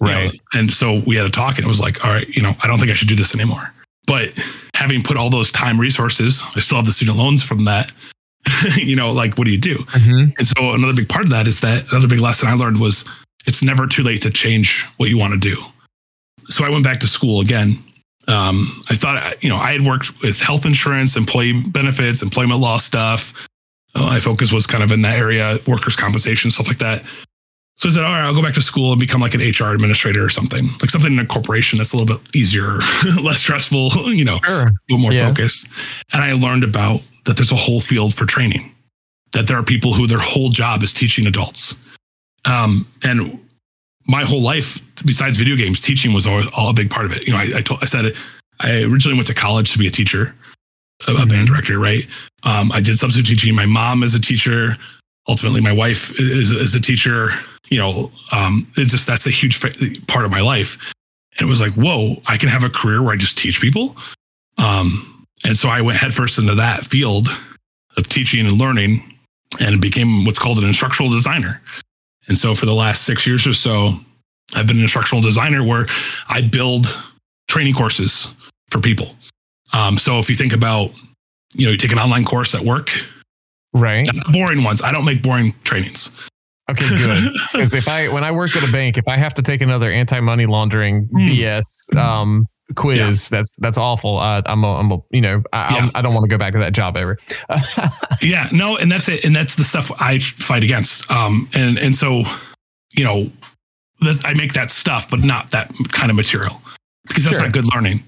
right. You know, and so we had a talk and it was like, all right, you know, I don't think I should do this anymore. But having put all those time resources, I still have the student loans from that, you know, like, what do you do? Mm-hmm. And so another big part of that is that another big lesson I learned was it's never too late to change what you want to do. So I went back to school again. Um, I thought, you know, I had worked with health insurance, employee benefits, employment law stuff. Uh, my focus was kind of in that area, workers' compensation, stuff like that. So I said, all right, I'll go back to school and become like an H R administrator or something, like something in a corporation that's a little bit easier, less stressful, you know, sure. a little more yeah. focused. And I learned about that there's a whole field for training, that there are people who their whole job is teaching adults. Um, and my whole life, besides video games, teaching was all, all a big part of it. You know, I I, told, I said it, I originally went to college to be a teacher, a, mm-hmm. a band director, right? Um, I did substitute teaching. My mom is a teacher. Ultimately, my wife is, is a teacher. You know, um, it's just that's a huge part of my life. And it was like, whoa, I can have a career where I just teach people. Um, and so I went headfirst into that field of teaching and learning, and became what's called an instructional designer. And so for the last six years or so, I've been an instructional designer where I build training courses for people. Um, so if you think about, you know, you take an online course at work, right? Not boring ones. I don't make boring trainings. Okay, good. Because if I, when I work at a bank, if I have to take another anti-money laundering mm. B S um, quiz, yeah. that's that's awful. Uh, I'm, a, I'm, a, you know, I, yeah. I don't want to go back to that job ever. yeah, no, and that's it, and that's the stuff I fight against. Um, and and so, you know, that's, I make that stuff, but not that kind of material because that's sure. not good learning.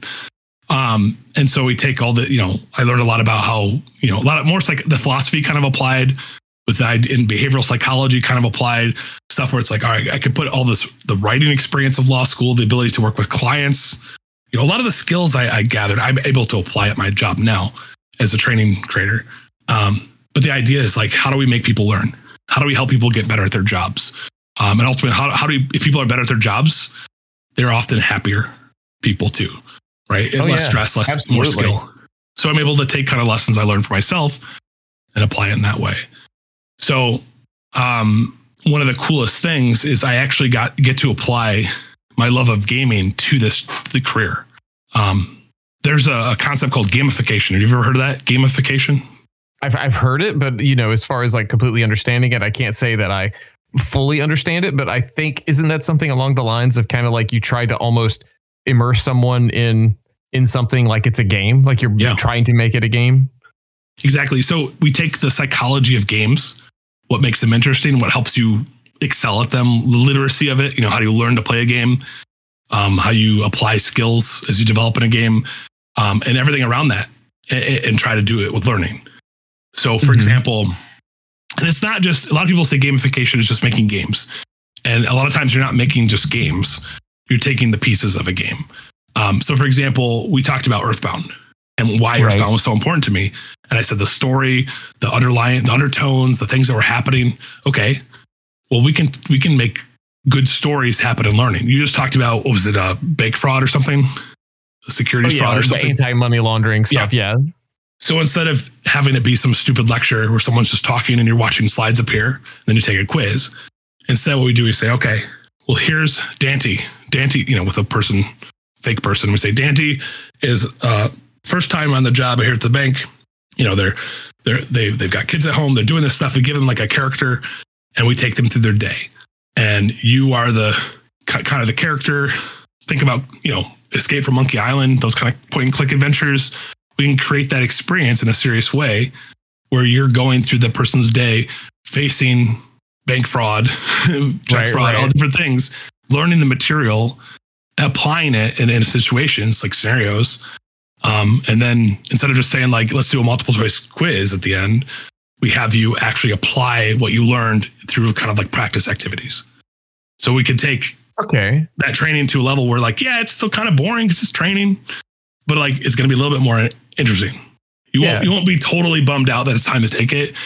Um, and so we take all the, you know, I learned a lot about how, you know, a lot of more like the philosophy kind of applied. With that in behavioral psychology kind of applied stuff where it's like, all right, I could put all this, the writing experience of law school, the ability to work with clients, you know, a lot of the skills I, I gathered, I'm able to apply at my job now as a training creator. Um, but the idea is like, how do we make people learn? How do we help people get better at their jobs? Um, and ultimately, how, how do we, if people are better at their jobs, they're often happier people too, right? And oh, less yeah. stress, less, Absolutely. more skill. So I'm able to take kind of lessons I learned for myself and apply it in that way. So um, one of the coolest things is I actually got get to apply my love of gaming to this the career. Um, there's a, a concept called gamification. Have you ever heard of that? Gamification? I've I've heard it, but you know, as far as like completely understanding it, I can't say that I fully understand it. But I think isn't that something along the lines of kind of like you try to almost immerse someone in in something like it's a game, like you're, yeah. you're trying to make it a game? Exactly. So we take the psychology of games. What makes them interesting? What helps you excel at them? The literacy of it. You know, how do you learn to play a game? Um, how you apply skills as you develop in a game, um, and everything around that, and, and try to do it with learning. So, for mm-hmm. example, and it's not just a lot of people say gamification is just making games, and a lot of times you're not making just games. You're taking the pieces of a game. Um, so, for example, we talked about Earthbound and why right. Earthbound was so important to me. And I said, the story, the underlying, the undertones, the things that were happening. Okay, well, we can we can make good stories happen in learning. You just talked about, what was it, uh, bank fraud or something? Securities oh, yeah, fraud like or something? Anti-money laundering stuff, yeah. yeah. So instead of having it be some stupid lecture where someone's just talking and you're watching slides appear, then you take a quiz. Instead, what we do is say, okay, well, here's Daaanty. Daaanty, you know, with a person, fake person. We say, Daaanty is uh, first time on the job here at the bank. You know, they're, they're, they've, they've got kids at home. They're doing this stuff. We give them like a character and we take them through their day. And you are the kind of the character. Think about, you know, Escape from Monkey Island, those kind of point and click adventures. We can create that experience in a serious way where you're going through the person's day, facing bank fraud, check right, fraud, right. all different things, learning the material, applying it in, in situations like scenarios. Um, and then instead of just saying like, let's do a multiple choice quiz at the end, we have you actually apply what you learned through kind of like practice activities. So we could take okay, that training to a level where like, yeah, it's still kind of boring because it's training, but like it's going to be a little bit more interesting. You yeah. won't you won't be totally bummed out that it's time to take it.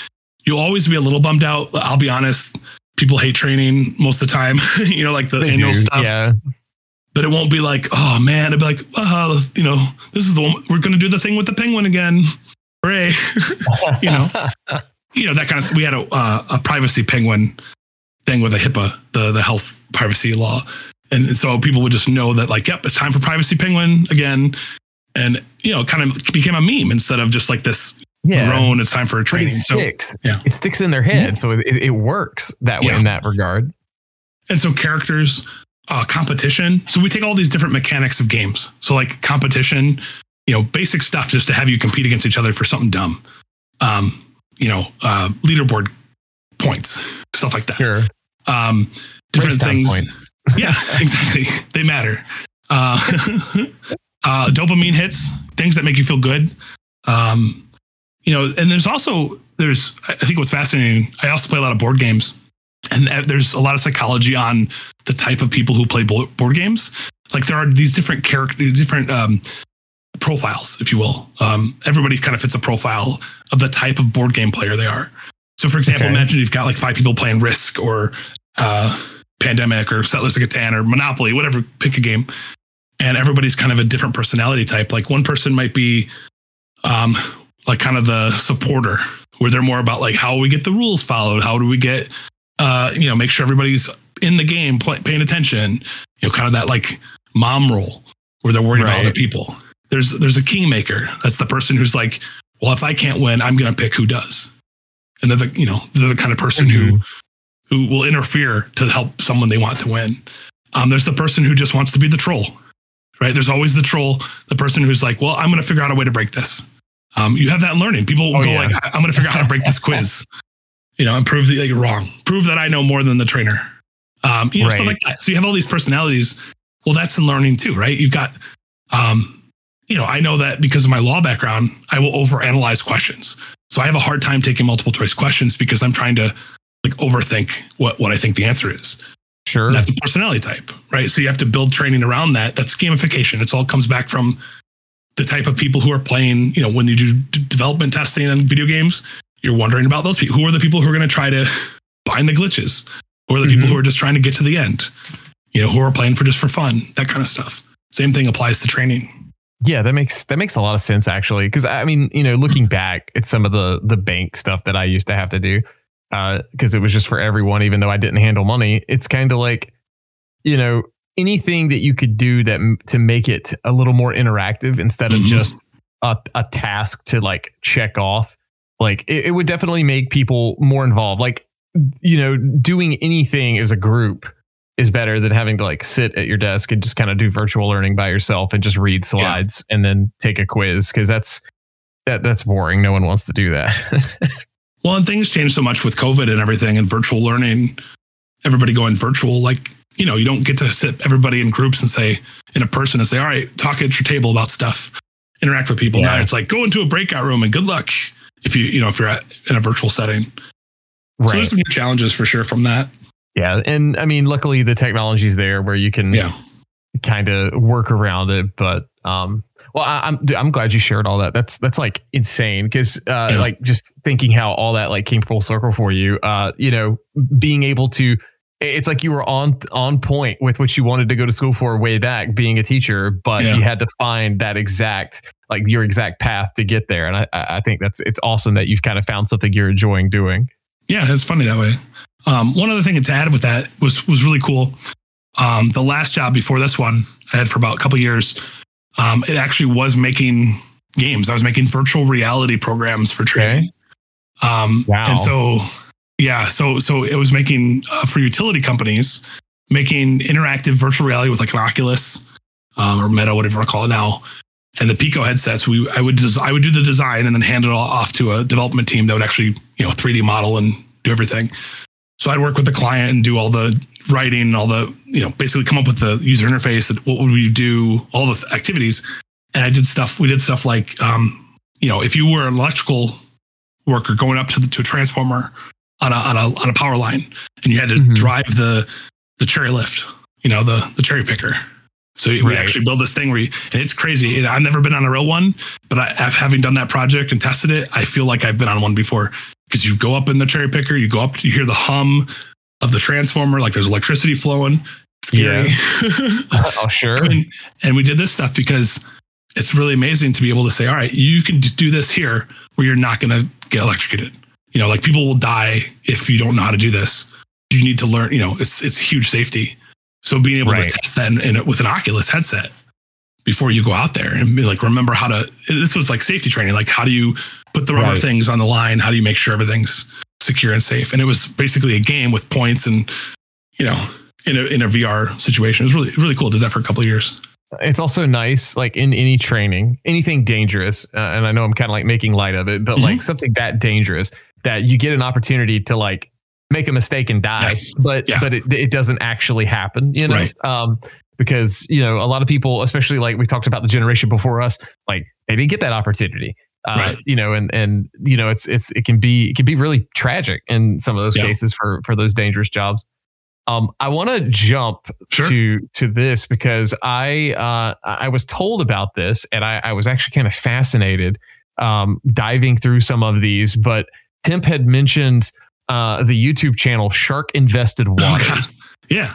You'll always be a little bummed out. I'll be honest. People hate training most of the time, you know, like the they annual do. stuff. Yeah. But it won't be like, oh man, it'd be like, uh, you know, this is the one we're going to do the thing with the penguin again. Hooray. you know, you know, that kind of, we had a, uh, a privacy penguin thing with a HIPAA, the, the health privacy law. And so people would just know that like, yep, it's time for privacy penguin again. And, you know, kind of became a meme instead of just like this yeah. grown, it's time for a training. It sticks. So yeah. it sticks in their head. Yeah. So it, it works that yeah. way in that regard. And so characters, uh, competition. So we take all these different mechanics of games. So like competition, you know, basic stuff just to have you compete against each other for something dumb. Um, you know, uh, leaderboard points, stuff like that. Sure. Um, different things. Point. Yeah, exactly. They matter. Uh, uh, dopamine hits, things that make you feel good. Um, you know, and there's also, there's, I think what's fascinating, I also play a lot of board games, and there's a lot of psychology on the type of people who play board games. Like there are these different characters, different um, profiles, if you will. Um, everybody kind of fits a profile of the type of board game player they are. So for example, okay. imagine you've got like five people playing Risk or uh, Pandemic or Settlers of Catan or Monopoly, whatever, pick a game. And everybody's kind of a different personality type. Like one person might be um, like kind of the supporter, where they're more about like how we get the rules followed, how do we get, uh, you know, make sure everybody's in the game, play, paying attention, you know, kind of that like mom role where they're worried right. about other people. There's there's a kingmaker. That's the person who's like, well, if I can't win, I'm going to pick who does. And they're the, you know, they're the kind of person mm-hmm. who who will interfere to help someone they want to win. Um, there's the person who just wants to be the troll, right? There's always the troll, the person who's like, well, I'm going to figure out a way to break this. Um, you have that in learning. People oh, go yeah. like, I'm going to figure out how to break this quiz, you know, and prove that you're wrong. Prove that I know more than the trainer. Um, you know, right. stuff like that. So you have all these personalities. Well, that's in learning too, right? You've got, um, you know, I know that because of my law background, I will overanalyze questions. So I have a hard time taking multiple choice questions because I'm trying to like overthink what, what I think the answer is. Sure. And that's a personality type, right? So you have to build training around that. That's gamification. It's all comes back from the type of people who are playing, you know, when you do d- development testing on video games, you're wondering about those people. Who are the people who are going to try to find the glitches? Or the mm-hmm. people who are just trying to get to the end, you know, who are playing for just for fun, that kind of stuff. Same thing applies to training. Yeah, that makes that makes a lot of sense, actually. Because, I mean, you know, looking back at some of the the bank stuff that I used to have to do, because uh, it was just for everyone, even though I didn't handle money. It's kind of like, you know, anything that you could do that m- to make it a little more interactive instead of mm-hmm. just a, a task to like check off. Like it, it would definitely make people more involved. Like, you know, doing anything as a group is better than having to like sit at your desk and just kind of do virtual learning by yourself and just read slides yeah. and then take a quiz. Cause that's, that that's boring. No one wants to do that. Well, and things change so much with COVID and everything and virtual learning, everybody going virtual. Like, you know, you don't get to sit everybody in groups and say in a person and say, all right, talk at your table about stuff, interact with people. Yeah. Now it's like go into a breakout room and good luck. If you, you know, if you're at, in a virtual setting. Right. So there's some new challenges for sure from that. Yeah. And I mean, luckily the technology's there where you can yeah. kind of work around it. But, um, well, I, I'm, I'm glad you shared all that. That's, that's like insane. Cause, uh, yeah. like just thinking how all that like came full circle for you, uh, you know, being able to, it's like you were on, on point with what you wanted to go to school for way back being a teacher, but yeah. you had to find that exact, like your exact path to get there. And I, I think that's, it's awesome that you've kind of found something you're enjoying doing. Yeah, it's funny that way. Um, one other thing to add with that was was really cool. Um, the last job before this one I had for about a couple of years, um, it actually was making games. I was making virtual reality programs for training. Okay. Um, wow. And so, yeah, so so it was making uh, for utility companies, making interactive virtual reality with like an Oculus um, or Meta, whatever I call it now, and the Pico headsets. We I would des- I would do the design and then hand it all off to a development team that would actually, you know, three D model and do everything. So I'd work with the client and do all the writing and all the, you know, basically come up with the user interface that what would we do, all the th- activities. And I did stuff, we did stuff like, um, you know, if you were an electrical worker going up to the, to a transformer on a, on a, on a power line and you had to mm-hmm. drive the, the cherry lift, you know, the the cherry picker. So we right. actually build this thing where you, and it's crazy. I've never been on a real one, but I, having done that project and tested it, I feel like I've been on one before, because you go up in the cherry picker, you go up, you hear the hum of the transformer, like there's electricity flowing. Scary. Yeah. Oh, sure. And, and we did this stuff because it's really amazing to be able to say, all right, you can do this here where you're not going to get electrocuted. You know, like people will die if you don't know how to do this. You need to learn, you know, it's, it's huge safety. So being able right. to test that in, in, with an Oculus headset before you go out there and be like, remember how to, this was like safety training. Like, how do you put the rubber right. things on the line? How do you make sure everything's secure and safe? And it was basically a game with points and, you know, in a, in a V R situation. It was really, really cool. Did that for a couple of years. It's also nice, like in any training, anything dangerous. Uh, and I know I'm kind of like making light of it, but mm-hmm. like something that dangerous that you get an opportunity to like, make a mistake and die, yes. but yeah. but it, it doesn't actually happen, you know, right. um, because, you know, a lot of people, especially like we talked about the generation before us, like they didn't get that opportunity, uh, right. you know, and, and, you know, it's, it's, it can be, it can be really tragic in some of those yeah. cases for, for those dangerous jobs. Um, I want to jump sure. to, to this because I, uh, I was told about this and I, I was actually kind of fascinated, um, diving through some of these, but Tim had mentioned Uh, the YouTube channel Shark Invested Waters. Oh, yeah.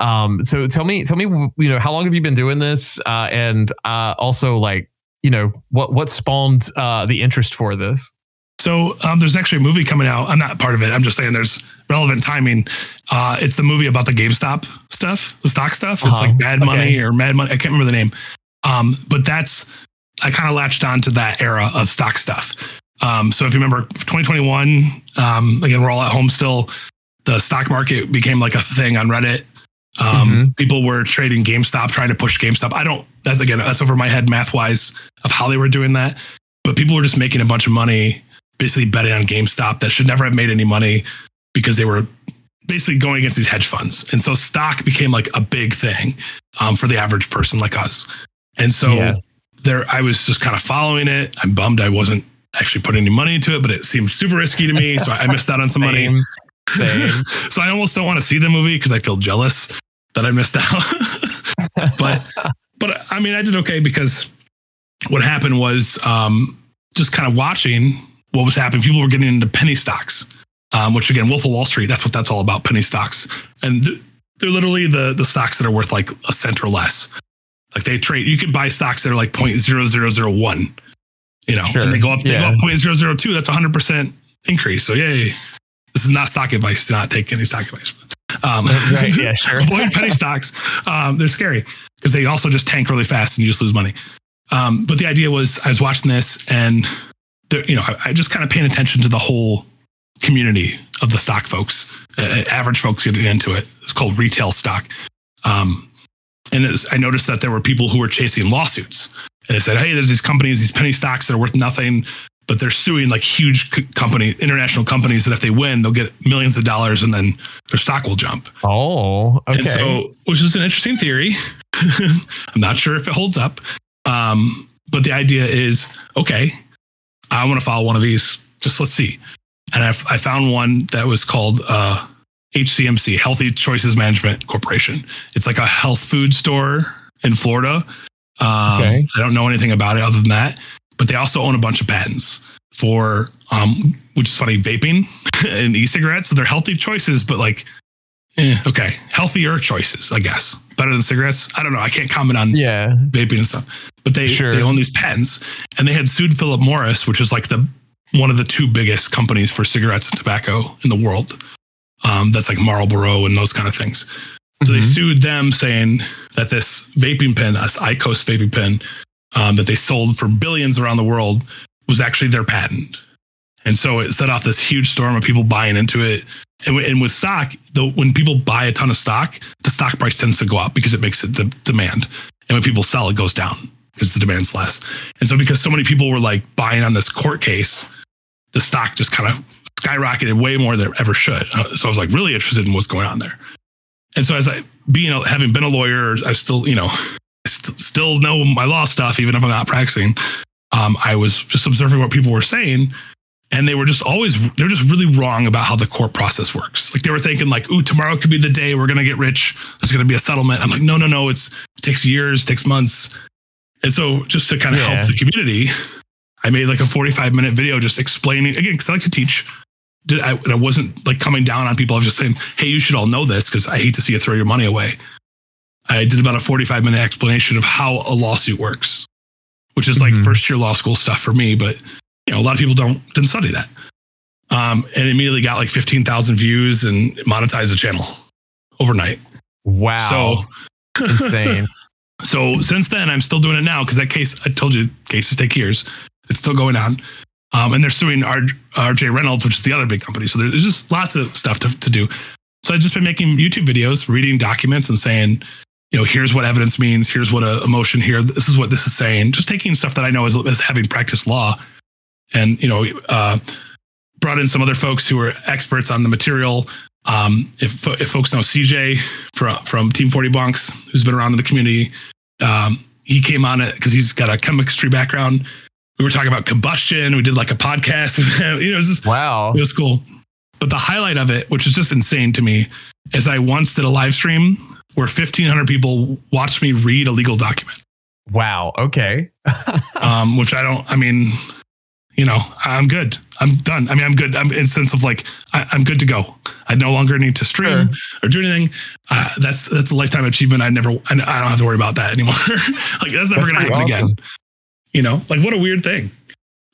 Um, so tell me, tell me, you know, how long have you been doing this? Uh, and uh, also, like, you know, what what spawned uh, the interest for this? So um, there's actually a movie coming out. I'm not part of it. I'm just saying there's relevant timing. Uh, it's the movie about the GameStop stuff, the stock stuff. It's uh-huh. like Bad Money okay. or Mad Money. I can't remember the name. Um, but that's I kind of latched on to that era of stock stuff. Um, so if you remember twenty twenty-one, um, again, we're all at home still, the stock market became like a thing on Reddit. Um, mm-hmm. People were trading GameStop, trying to push GameStop. I don't, that's again, that's over my head math wise of how they were doing that. But people were just making a bunch of money, basically betting on GameStop that should never have made any money because they were basically going against these hedge funds. And so stock became like a big thing um, for the average person like us. And so yeah. there, I was just kind of following it. I'm bummed I wasn't actually put any money into it, but it seemed super risky to me, so I missed out on some Same. money. Same. So I almost don't want to see the movie because I feel jealous that I missed out. but but I mean, I did okay because what happened was um, just kind of watching what was happening. People were getting into penny stocks, um, which again, Wolf of Wall Street. That's what that's all about. Penny stocks, and th- they're literally the the stocks that are worth like a cent or less. Like they trade. You could buy stocks that are like zero point zero zero zero one. You know, sure. and they go up, they yeah. go up zero point zero zero two. That's a hundred percent increase. So yay. This is not stock advice. Do not take any stock advice. Um, right, yeah, sure. Avoid penny stocks. Um, they're scary because they also just tank really fast and you just lose money. Um, but the idea was I was watching this and there, you know, I, I just kind of paying attention to the whole community of the stock folks, uh, average folks getting into it. It's called retail stock. Um, and it was, I noticed that there were people who were chasing lawsuits. And they said, hey, there's these companies, these penny stocks that are worth nothing, but they're suing like huge co- company, international companies that if they win, they'll get millions of dollars and then their stock will jump. Oh, okay. And so, which is an interesting theory. I'm not sure if it holds up. Um, but the idea is, okay, I want to follow one of these. Just let's see. And I, f- I found one that was called uh, H C M C, Healthy Choices Management Corporation. It's like a health food store in Florida. Um, okay. I don't know anything about it other than that, but they also own a bunch of patents for, um, which is funny, vaping and e-cigarettes. So they're healthy choices, but like, eh, okay, healthier choices, I guess, better than cigarettes. I don't know. I can't comment on yeah. vaping and stuff, but they, sure. they own these patents and they had sued Philip Morris, which is like the, one of the two biggest companies for cigarettes and tobacco in the world. Um, that's like Marlboro and those kind of things. So they mm-hmm. sued them saying that this vaping pen, this IQOS vaping pen um, that they sold for billions around the world was actually their patent. And so it set off this huge storm of people buying into it. And, w- and with stock, the, when people buy a ton of stock, the stock price tends to go up because it makes it the demand. And when people sell, it goes down because the demand's less. And so because so many people were like buying on this court case, the stock just kind of skyrocketed way more than it ever should. So I was like really interested in what's going on there. And so as I, being a, having been a lawyer, I still, you know, st- still know my law stuff, even if I'm not practicing. Um, I was just observing what people were saying And they were just always, they're just really wrong about how the court process works. Like they were thinking like, ooh, tomorrow could be the day we're going to get rich. There's going to be a settlement. I'm like, no, no, no. It's, it takes years, takes months. And so just to kind of yeah. help the community, I made like a forty-five minute video just explaining again, cause I like to teach. Did I, and I wasn't like coming down on people. I was just saying, hey, you should all know this. Cause I hate to see you throw your money away. I did about a forty-five minute explanation of how a lawsuit works, which is like mm-hmm. first year law school stuff for me. But you know, a lot of people don't didn't study that, um, and immediately got like fifteen thousand views and monetized the channel overnight. Wow! So insane. So since then, I'm still doing it now because that case I told you cases take years. It's still going on, um, and they're suing R J Reynolds, which is the other big company. So there's just lots of stuff to, to do. So I've just been making YouTube videos, reading documents, and saying, you know, here's what evidence means. Here's what a emotion here. This is what this is saying. Just taking stuff that I know as, as having practiced law. And, you know, uh, brought in some other folks who are experts on the material. Um, if, if folks know C J from, from Team forty Bunks, who's been around in the community, um, he came on it because he's got a chemistry background. We were talking about combustion. We did like a podcast with him. You know, it was just, wow. It was cool. But the highlight of it, which is just insane to me, is I once did a live stream where fifteen hundred people watched me read a legal document. Wow. Okay. um, which I don't, I mean... You know, I'm good. I'm done. I mean, I'm good. I'm in the sense of like, I, I'm good to go. I no longer need to stream sure. or do anything. Uh, that's that's a lifetime achievement. I never, I, I don't have to worry about that anymore. Like that's never going to happen awesome. again. You know, like what a weird thing.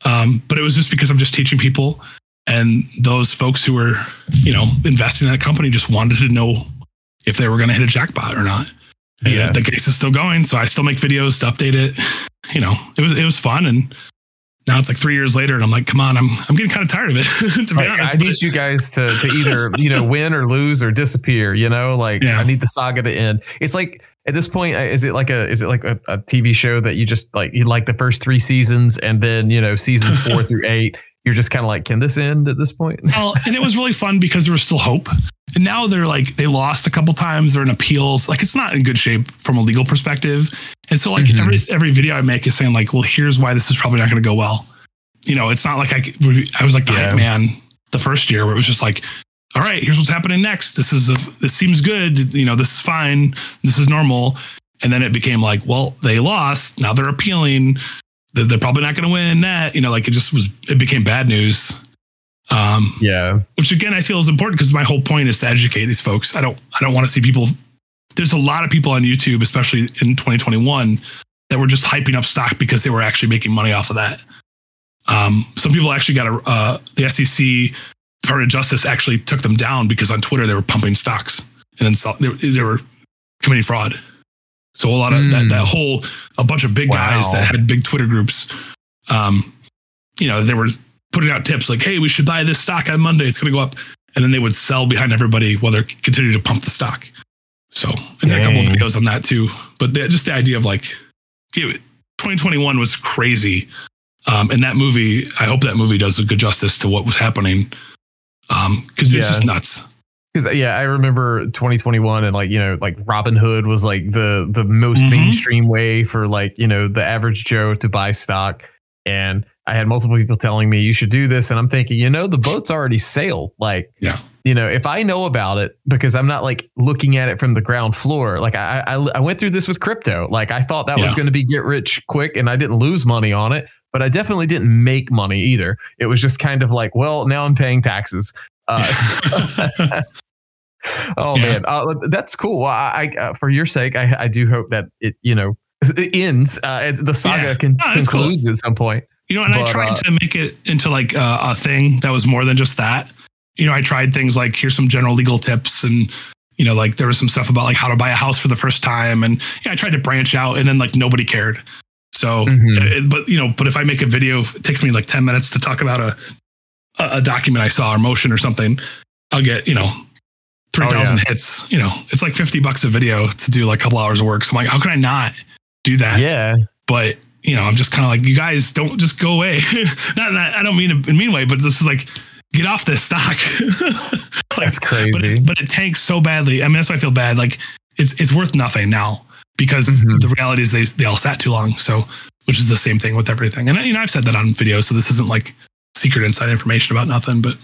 Um, but it was just because I'm just teaching people, and those folks who were, you know, investing in that company just wanted to know if they were going to hit a jackpot or not. And yeah, the case is still going, so I still make videos to update it. You know, it was it was fun and. Now it's like three years later and I'm like, come on, I'm I'm getting kind of tired of it, to be right, honest. I but... need you guys to to either, you know, win or lose or disappear, you know, like yeah. I need the saga to end. It's like at this point, is it like a is it like a, a T V show that you just like you like the first three seasons and then, you know, seasons four through eight, you're just kind of like, can this end at this point? Well, and it was really fun because there was still hope. And now they're like they lost a couple times, they're in appeals, like it's not in good shape from a legal perspective. And so, like mm-hmm. every every video I make is saying, like, well, here's why this is probably not going to go well. You know, it's not like I I was like the yeah. hype man the first year where it was just like, all right, here's what's happening next. This is a, this seems good. You know, this is fine. This is normal. And then it became like, well, they lost. Now they're appealing. They're, they're probably not going to win that. You know, like it just was. It became bad news. Um, yeah. Which again, I feel is important because my whole point is to educate these folks. I don't I don't want to see people. There's a lot of people on YouTube, especially in twenty twenty-one, that were just hyping up stock because they were actually making money off of that. Um, some people actually got a, uh, the S E C, Department of Justice actually took them down because on Twitter they were pumping stocks and then they, they were committing fraud. So a lot of mm. that, that whole, a bunch of big wow. guys that had big Twitter groups, um, you know, they were putting out tips like, hey, we should buy this stock on Monday. It's going to go up. And then they would sell behind everybody while they're continuing to pump the stock. So I did a couple of videos on that too, but the, just the idea of like twenty twenty-one was crazy. Um, and that movie, I hope that movie does a good justice to what was happening. Um, cause it's yeah. just nuts. Cause yeah, I remember twenty twenty-one and like, you know, like Robin Hood was like the, the most mm-hmm. mainstream way for like, you know, the average Joe to buy stock. And I had multiple people telling me you should do this. And I'm thinking, you know, the boat's already sailed. Like, yeah. You know, if I know about it, because I'm not like looking at it from the ground floor, like I I, I went through this with crypto. Like I thought that yeah. was going to be get rich quick and I didn't lose money on it, but I definitely didn't make money either. It was just kind of like, well, now I'm paying taxes. Uh, oh yeah. man, uh, that's cool. I, I uh, for your sake, I, I do hope that it, you know, it ends. Uh, the saga yeah. con- oh, concludes cool. at some point. You know, and but, I tried uh, to make it into like uh, a thing that was more than just that. You know, I tried things like here's some general legal tips and, you know, like there was some stuff about like how to buy a house for the first time. And yeah, I tried to branch out and then like nobody cared. So, mm-hmm. but, you know, but if I make a video, it takes me like ten minutes to talk about a a document I saw or motion or something, I'll get, you know, three thousand oh, yeah. hits. You know, it's like fifty bucks a video to do like a couple hours of work. So I'm like, how can I not do that? Yeah. But, you know, I'm just kind of like, you guys don't just go away. not, not I don't mean in a mean way, but this is like, get off this stock. Like, that's crazy. But it, but it tanks so badly. I mean, that's why I feel bad. Like it's, it's worth nothing now because mm-hmm. the reality is they, they all sat too long. So, which is the same thing with everything. And you know, I've said that on videos, so this isn't like secret inside information about nothing, but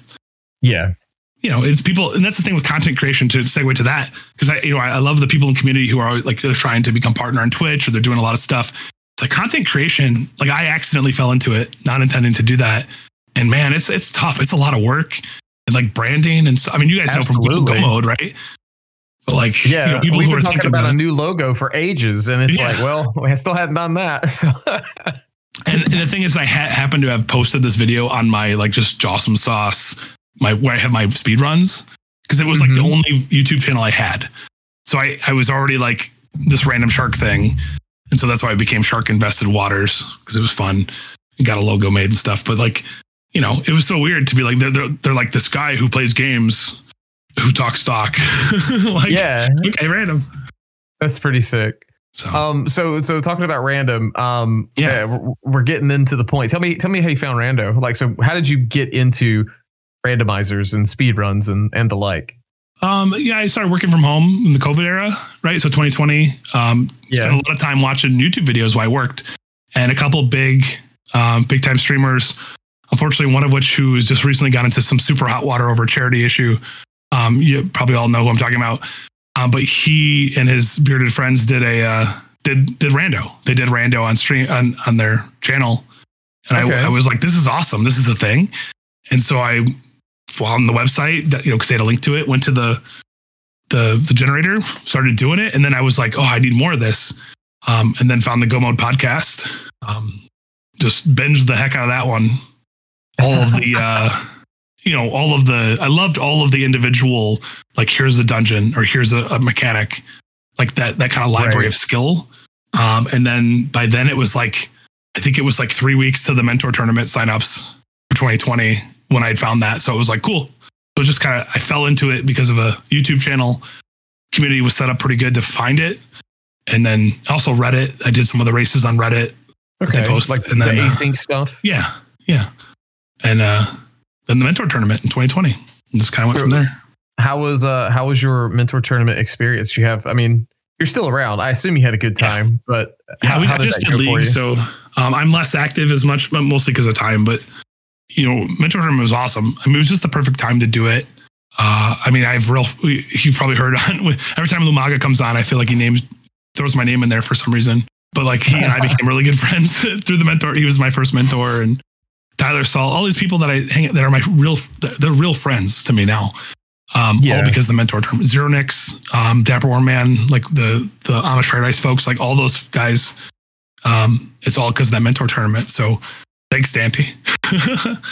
yeah, you know, it's people. And that's the thing with content creation, to segue to that. Cause I, you know, I, I love the people in the community who are like, they're trying to become partner on Twitch, or they're doing a lot of stuff. It's like content creation. Like I accidentally fell into it, not intending to do that. And man, it's, it's tough. It's a lot of work and like branding. And so, I mean, you guys Absolutely. know from Go Mode, right? But like, yeah, you know, people we who were are talking about, about a new logo for ages, and it's yeah. like, well, I still haven't done that. So. and, and the thing is, I ha- happened to have posted this video on my like just Jawsomesauce, my where I have my speed runs, because it was mm-hmm. like the only YouTube channel I had. So I, I was already like this random shark thing, and so that's why I became Shark Invested Waters, because it was fun. Got a logo made and stuff, but like, you know, it was so weird to be like, they're they're, they're like this guy who plays games. Who talks stock? like, yeah. Okay, random. That's pretty sick. So, um, so, so talking about random, um, yeah, yeah we're, we're getting into the point. Tell me, tell me how you found rando. Like, so how did you get into randomizers and speedruns and, and the like? Um, yeah, I started working from home in the COVID era, right? So twenty twenty, um, yeah. spent a lot of time watching YouTube videos while I worked, and a couple big, um, big time streamers, unfortunately, one of which who has just recently got into some super hot water over a charity issue. Um, you probably all know who I'm talking about, um, but he and his bearded friends did a uh, did did rando. They did rando on stream on, on their channel, and okay. I, I was like, "This is awesome! This is a thing." And so I found the website that, you know, because they had a link to it. Went to the the the generator, started doing it, and then I was like, "Oh, I need more of this!" Um, and then found the Go Mode podcast. Um, just binged the heck out of that one. All of the. Uh, You know, all of the, I loved all of the individual, like here's the dungeon or here's a, a mechanic, like that, that kind of library right. of skill. Um, and then by then it was like, I think it was like three weeks to the mentor tournament signups for twenty twenty when I had found that. So it was like, cool. It was just kind of, I fell into it because of a YouTube channel. Community was set up pretty good to find it. And then also Reddit. I did some of the races on Reddit. Okay. They post, like and then, the async uh, stuff. Yeah. Yeah. And, uh, then the mentor tournament in twenty twenty. And just kind of went so from there. How was uh how was your mentor tournament experience? You have, I mean, you're still around. I assume you had a good time, yeah. but how, yeah, we, how did I just that did go league, for you? So um, I'm less active as much, but mostly because of time. But you know, mentor tournament was awesome. I mean, it was just the perfect time to do it. Uh, I mean, I've real you've probably heard on every time Lumaga comes on, I feel like he names throws my name in there for some reason. But like he and I became really good friends through the mentor. He was my first mentor, and Tyler Salt, all these people that I hang that are my real, they're real friends to me now. Um, yeah. All because of the mentor term. Zero Nix, um, Dapper Warman, like the the Amish Paradise folks, like all those guys. Um, it's all because of that mentor tournament. So thanks, Daaanty.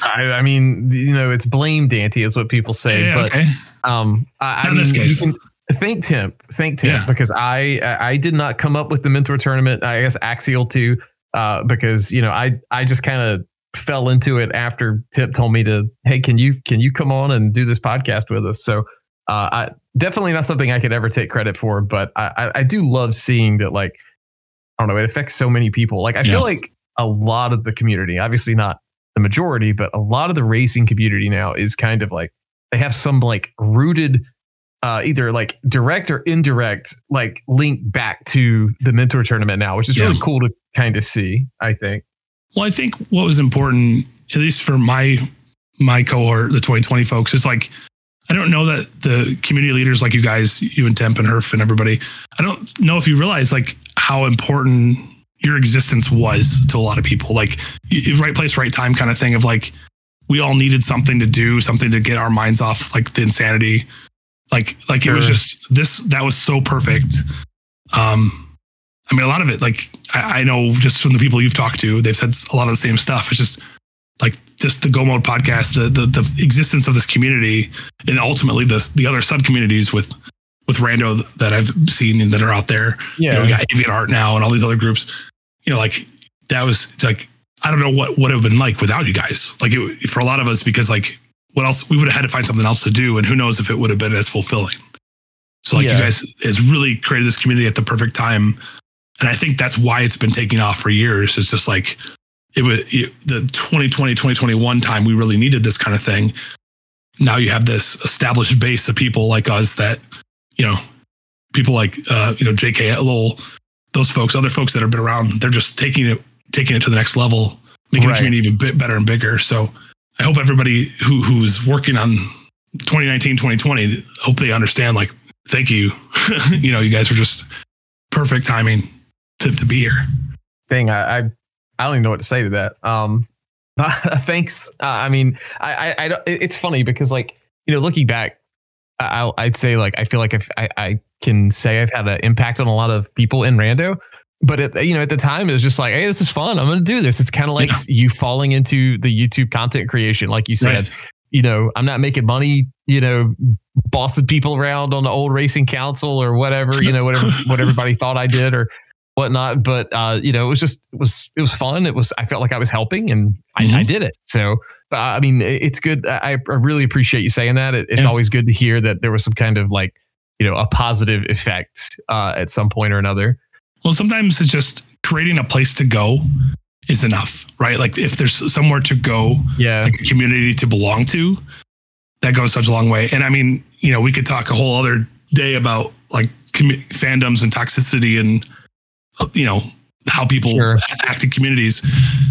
I, I mean, you know, it's blame Daaanty is what people say, yeah, but okay. um, I, I mean, you can thank Tim, thank Tim, yeah. because I I did not come up with the mentor tournament. I guess Axial too, uh, because you know I I just kind of. fell into it after Tip told me to, hey, can you can you come on and do this podcast with us? So uh, I, definitely not something I could ever take credit for, but I, I do love seeing that, like, I don't know, it affects so many people. Like, I yeah. feel like a lot of the community, obviously not the majority, but a lot of the racing community now is kind of like, they have some like rooted, uh, either like direct or indirect, like link back to the mentor tournament now, which is yeah. really cool to kind of see, I think. Well, I think what was important, at least for my my cohort, the twenty twenty folks, is like, I don't know that the community leaders like you guys, you and Temp and Herf and everybody, I don't know if you realize like how important your existence was to a lot of people. Like, right place, right time kind of thing of like, we all needed something to do, something to get our minds off like the insanity. Like, like sure. It was just this, that was so perfect. Um I mean, a lot of it, like, I, I know just from the people you've talked to, they've said a lot of the same stuff. It's just like just the Go Mode podcast, the the, the existence of this community, and ultimately the the other sub communities with with rando that I've seen and that are out there. Yeah, you know, we got Avian Art now and all these other groups. You know, like that was it's like I don't know what would have been like without you guys. Like it, for a lot of us, because like what else we would have had to find something else to do, and who knows if it would have been as fulfilling. So like yeah. you guys has really created this community at the perfect time. And I think that's why it's been taking off for years. It's just like it was it, the twenty twenty, twenty twenty-one time we really needed this kind of thing. Now you have this established base of people like us that, you know, people like, uh, you know, J K, Lowell, those folks, other folks that have been around, they're just taking it, taking it to the next level, making right. the community even bit better and bigger. So I hope everybody who who's working on twenty nineteen, twenty twenty, hope they understand, like, thank you. You know, you guys were just perfect timing to, to be here. Dang, I, I I don't even know what to say to that. Um, thanks. Uh, I mean, I, I, I don't, it's funny because, like, you know, looking back, I, I'd say, like, I feel like if I, I can say I've had an impact on a lot of people in Rando. But, it, you know, at the time, it was just like, hey, this is fun. I'm going to do this. It's kind of like yeah. you falling into the YouTube content creation. Like you said, right. you know, I'm not making money, you know, bossing people around on the old racing council or whatever, you know, whatever what everybody thought I did or whatnot. But, uh, you know, it was just it was it was fun. It was I felt like I was helping and mm-hmm. I, I did it. So, uh, I mean, it's good. I, I really appreciate you saying that. It, it's yeah. always good to hear that there was some kind of like, you know, a positive effect uh, at some point or another. Well, sometimes it's just creating a place to go is enough, right? Like if there's somewhere to go, yeah. like a community to belong to, that goes such a long way. And I mean, you know, we could talk a whole other day about like com- fandoms and toxicity and, you know, how people sure. act in communities.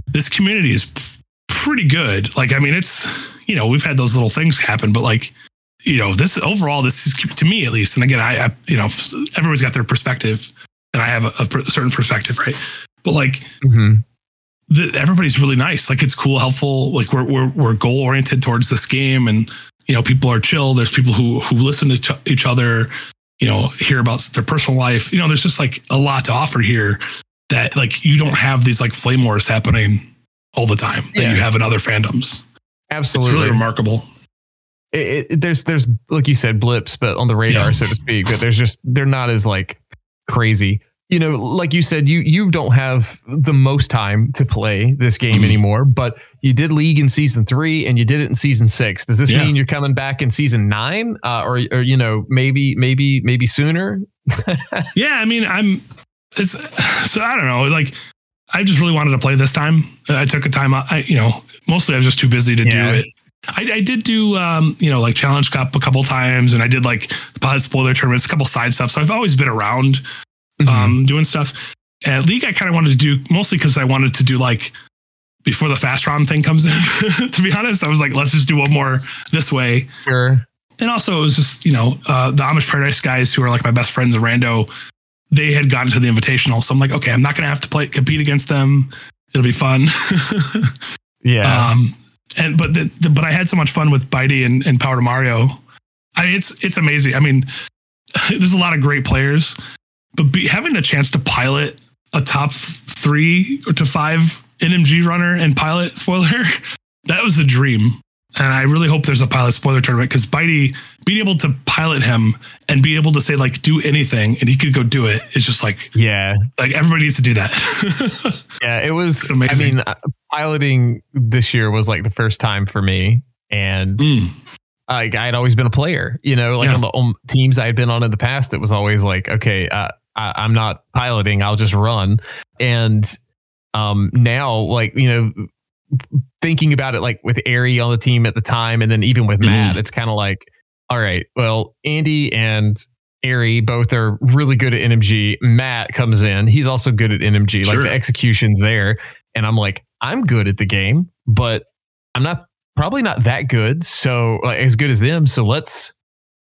This community is p- pretty good. Like, I mean, it's, you know, we've had those little things happen, but like, you know, this overall, this is to me at least. And again, I, I you know, everyone's got their perspective. And I have a, a certain perspective, right? But like, mm-hmm. the, everybody's really nice. Like, it's cool, helpful. Like, we're we're we're goal oriented towards this game, and you know, people are chill. There's people who who listen to ch- each other. You know, hear about their personal life. You know, there's just like a lot to offer here that like you don't have these like flame wars happening all the time that yeah. you have in other fandoms. Absolutely, it's really remarkable. It, it, there's there's like you said, blips, but on the radar, yeah. so to speak. But there's just they're not as like. Crazy, you know, like you said, you you don't have the most time to play this game mm-hmm. anymore, but you did League in season three and you did it in season six. Does this yeah. mean you're coming back in season nine uh, or, or, you know, maybe, maybe, maybe sooner? yeah. I mean, I'm, it's, so I don't know. Like, I just really wanted to play this time. I took a time out, I, you know, mostly I was just too busy to yeah. do it. I, I did do, um, you know, like Challenge Cup a couple times, and I did like the Pod Spoiler tournaments, a couple side stuff. So I've always been around um, mm-hmm. doing stuff. And League, I kind of wanted to do mostly because I wanted to do like before the fast round thing comes in. To be honest, I was like, let's just do one more this way. Sure. And also, it was just, you know, uh, the Amish Paradise guys who are like my best friends in Rando, they had gotten to the Invitational. So I'm like, okay, I'm not going to have to play compete against them. It'll be fun. yeah. Um, And but the, the, but I had so much fun with Bitey and, and Power to Mario. I mean, it's it's amazing. I mean, there's a lot of great players, but be, having a chance to pilot a top three or to five N M G runner and pilot spoiler, that was a dream. And I really hope there's a pilot spoiler tournament because Bitey being able to pilot him and be able to say like do anything and he could go do it is just like yeah, like everybody needs to do that. yeah, it was it's amazing. I mean, uh, piloting this year was like the first time for me, and mm. like I had always been a player, you know, like yeah. on the on teams I had been on in the past. It was always like okay, uh, I, I'm not piloting, I'll just run. And um, now like you know. Thinking about it, like with Ari on the team at the time, and then even with Matt, it's kind of like, all right, well, Andy and Ari both are really good at N M G. Matt comes in, he's also good at N M G, sure. like the execution's there. And I'm like, I'm good at the game, but I'm not probably not that good. So like, as good as them. So let's,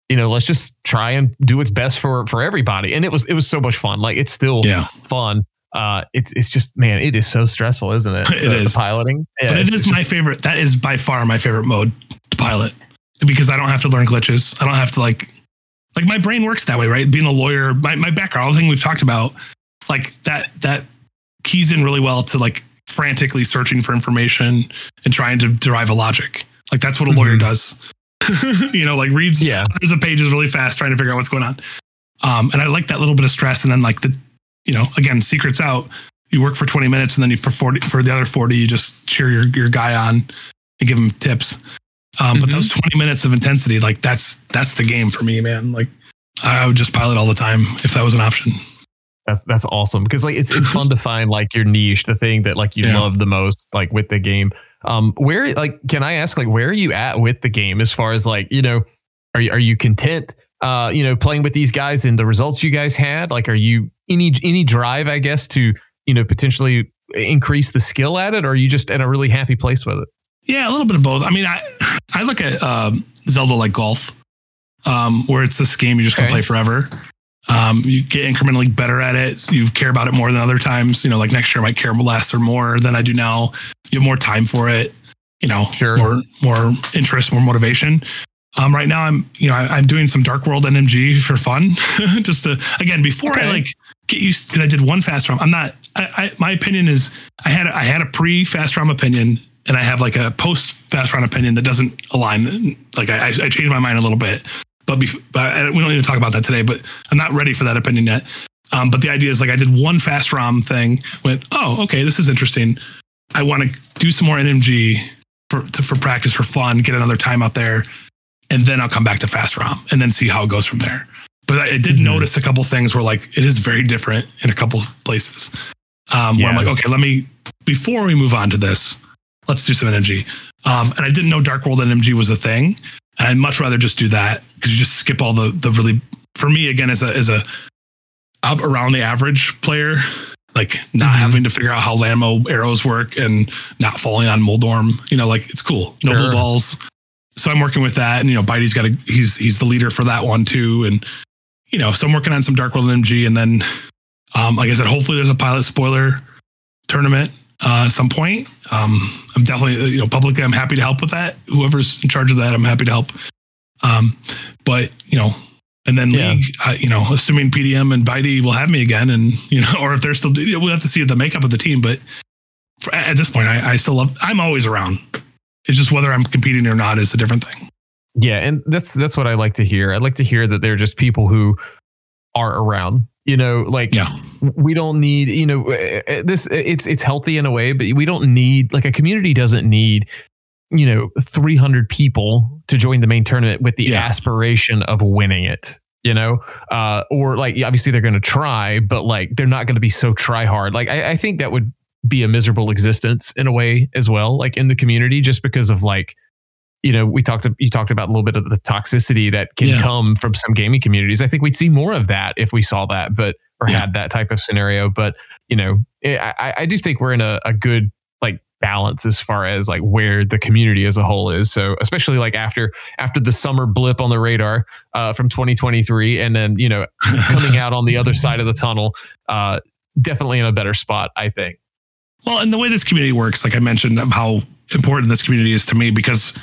you know, let's just try and do what's best for, for everybody. And it was, it was so much fun. Like it's still yeah. fun. Uh, it's it's just man, it is so stressful, isn't it? It the, is the piloting, yeah, but it is my just, favorite. That is by far my favorite mode to pilot because I don't have to learn glitches. I don't have to like like my brain works that way, right? Being a lawyer, my, my background, all the thing we've talked about, like that that keys in really well to like frantically searching for information and trying to derive a logic. Like that's what a mm-hmm. lawyer does, you know, like reads yeah. hundreds of pages really fast, trying to figure out what's going on. Um, and I like that little bit of stress, and then like the. You know, again, secret's out. You work for twenty minutes, and then you for forty for the other forty, you just cheer your, your guy on and give him tips. Um, mm-hmm. But those twenty minutes of intensity, like that's that's the game for me, man. Like I would just pilot all the time if that was an option. That, that's awesome because like it's it's fun to find like your niche, the thing that like you yeah. love the most, like with the game. Um, where like can I ask like where are you at with the game as far as like you know, are you, are you content? Uh, you know, playing with these guys and the results you guys had, like, are you any any drive, I guess, to you know potentially increase the skill at it, or are you just in a really happy place with it? Yeah, a little bit of both. I mean, I I look at um, Zelda like golf, um, where it's this game you just okay. can play forever. Um, you get incrementally better at it. So you care about it more than other times. You know, like next year I might care less or more than I do now. You have more time for it. You know, sure. more more interest, more motivation. Um, right now I'm you know I, I'm doing some Dark World N M G for fun, just to again before okay. I like get used because I did one fast ROM. I'm not. I, I my opinion is I had I had a pre fast ROM opinion. And I have like a post fast round opinion that doesn't align. Like I, I changed my mind a little bit, but, bef- but I, we don't need to talk about that today, but I'm not ready for that opinion yet. Um, but the idea is like, I did one fast ROM thing, went, oh, okay, this is interesting. I want to do some more N M G for, to, for practice, for fun, get another time out there. And then I'll come back to fast ROM and then see how it goes from there. But I, I did mm-hmm. notice a couple things where like, it is very different in a couple places um, yeah. where I'm like, okay, let me, before we move on to this, let's do some N M G. Um, and I didn't know Dark World N M G was a thing. And I'd much rather just do that because you just skip all the the really, for me, again, as a, as a up around the average player, like not mm-hmm. having to figure out how Lanmo arrows work and not falling on Moldorm, you know, like it's cool. No blue sure. balls. So I'm working with that. And, you know, Bitey's got a, he's, he's the leader for that one too. And, you know, so I'm working on some Dark World N M G. And then, um, like I said, hopefully there's a pilot spoiler tournament. Uh, at some point, um, I'm definitely, you know, publicly, I'm happy to help with that. Whoever's in charge of that, I'm happy to help. Um, but you know, and then yeah. league, uh, you know, assuming P D M and Bitey will have me again, and you know, or if they're still, we'll have to see the makeup of the team. But for, at this point, I, I still love. I'm always around. It's just whether I'm competing or not is a different thing. Yeah, and that's that's what I like to hear. I like to hear that they're just people who are around. You know, like yeah. we don't need, you know, this it's, it's healthy in a way, but we don't need like a community doesn't need, you know, three hundred people to join the main tournament with the yeah. aspiration of winning it, you know, uh, or like, obviously they're going to try, but like, they're not going to be so try hard. Like, I, I think that would be a miserable existence in a way as well, like in the community, just because of like, you know, we talked, you talked about a little bit of the toxicity that can yeah. come from some gaming communities. I think we'd see more of that if we saw that, but, or yeah. had that type of scenario. But, you know, I, I do think we're in a, a good like balance as far as like where the community as a whole is. So especially like after, after the summer blip on the radar uh, from twenty twenty-three and then, you know, coming out on the other side of the tunnel, uh, definitely in a better spot, I think. Well, and the way this community works, like I mentioned, how important this community is to me because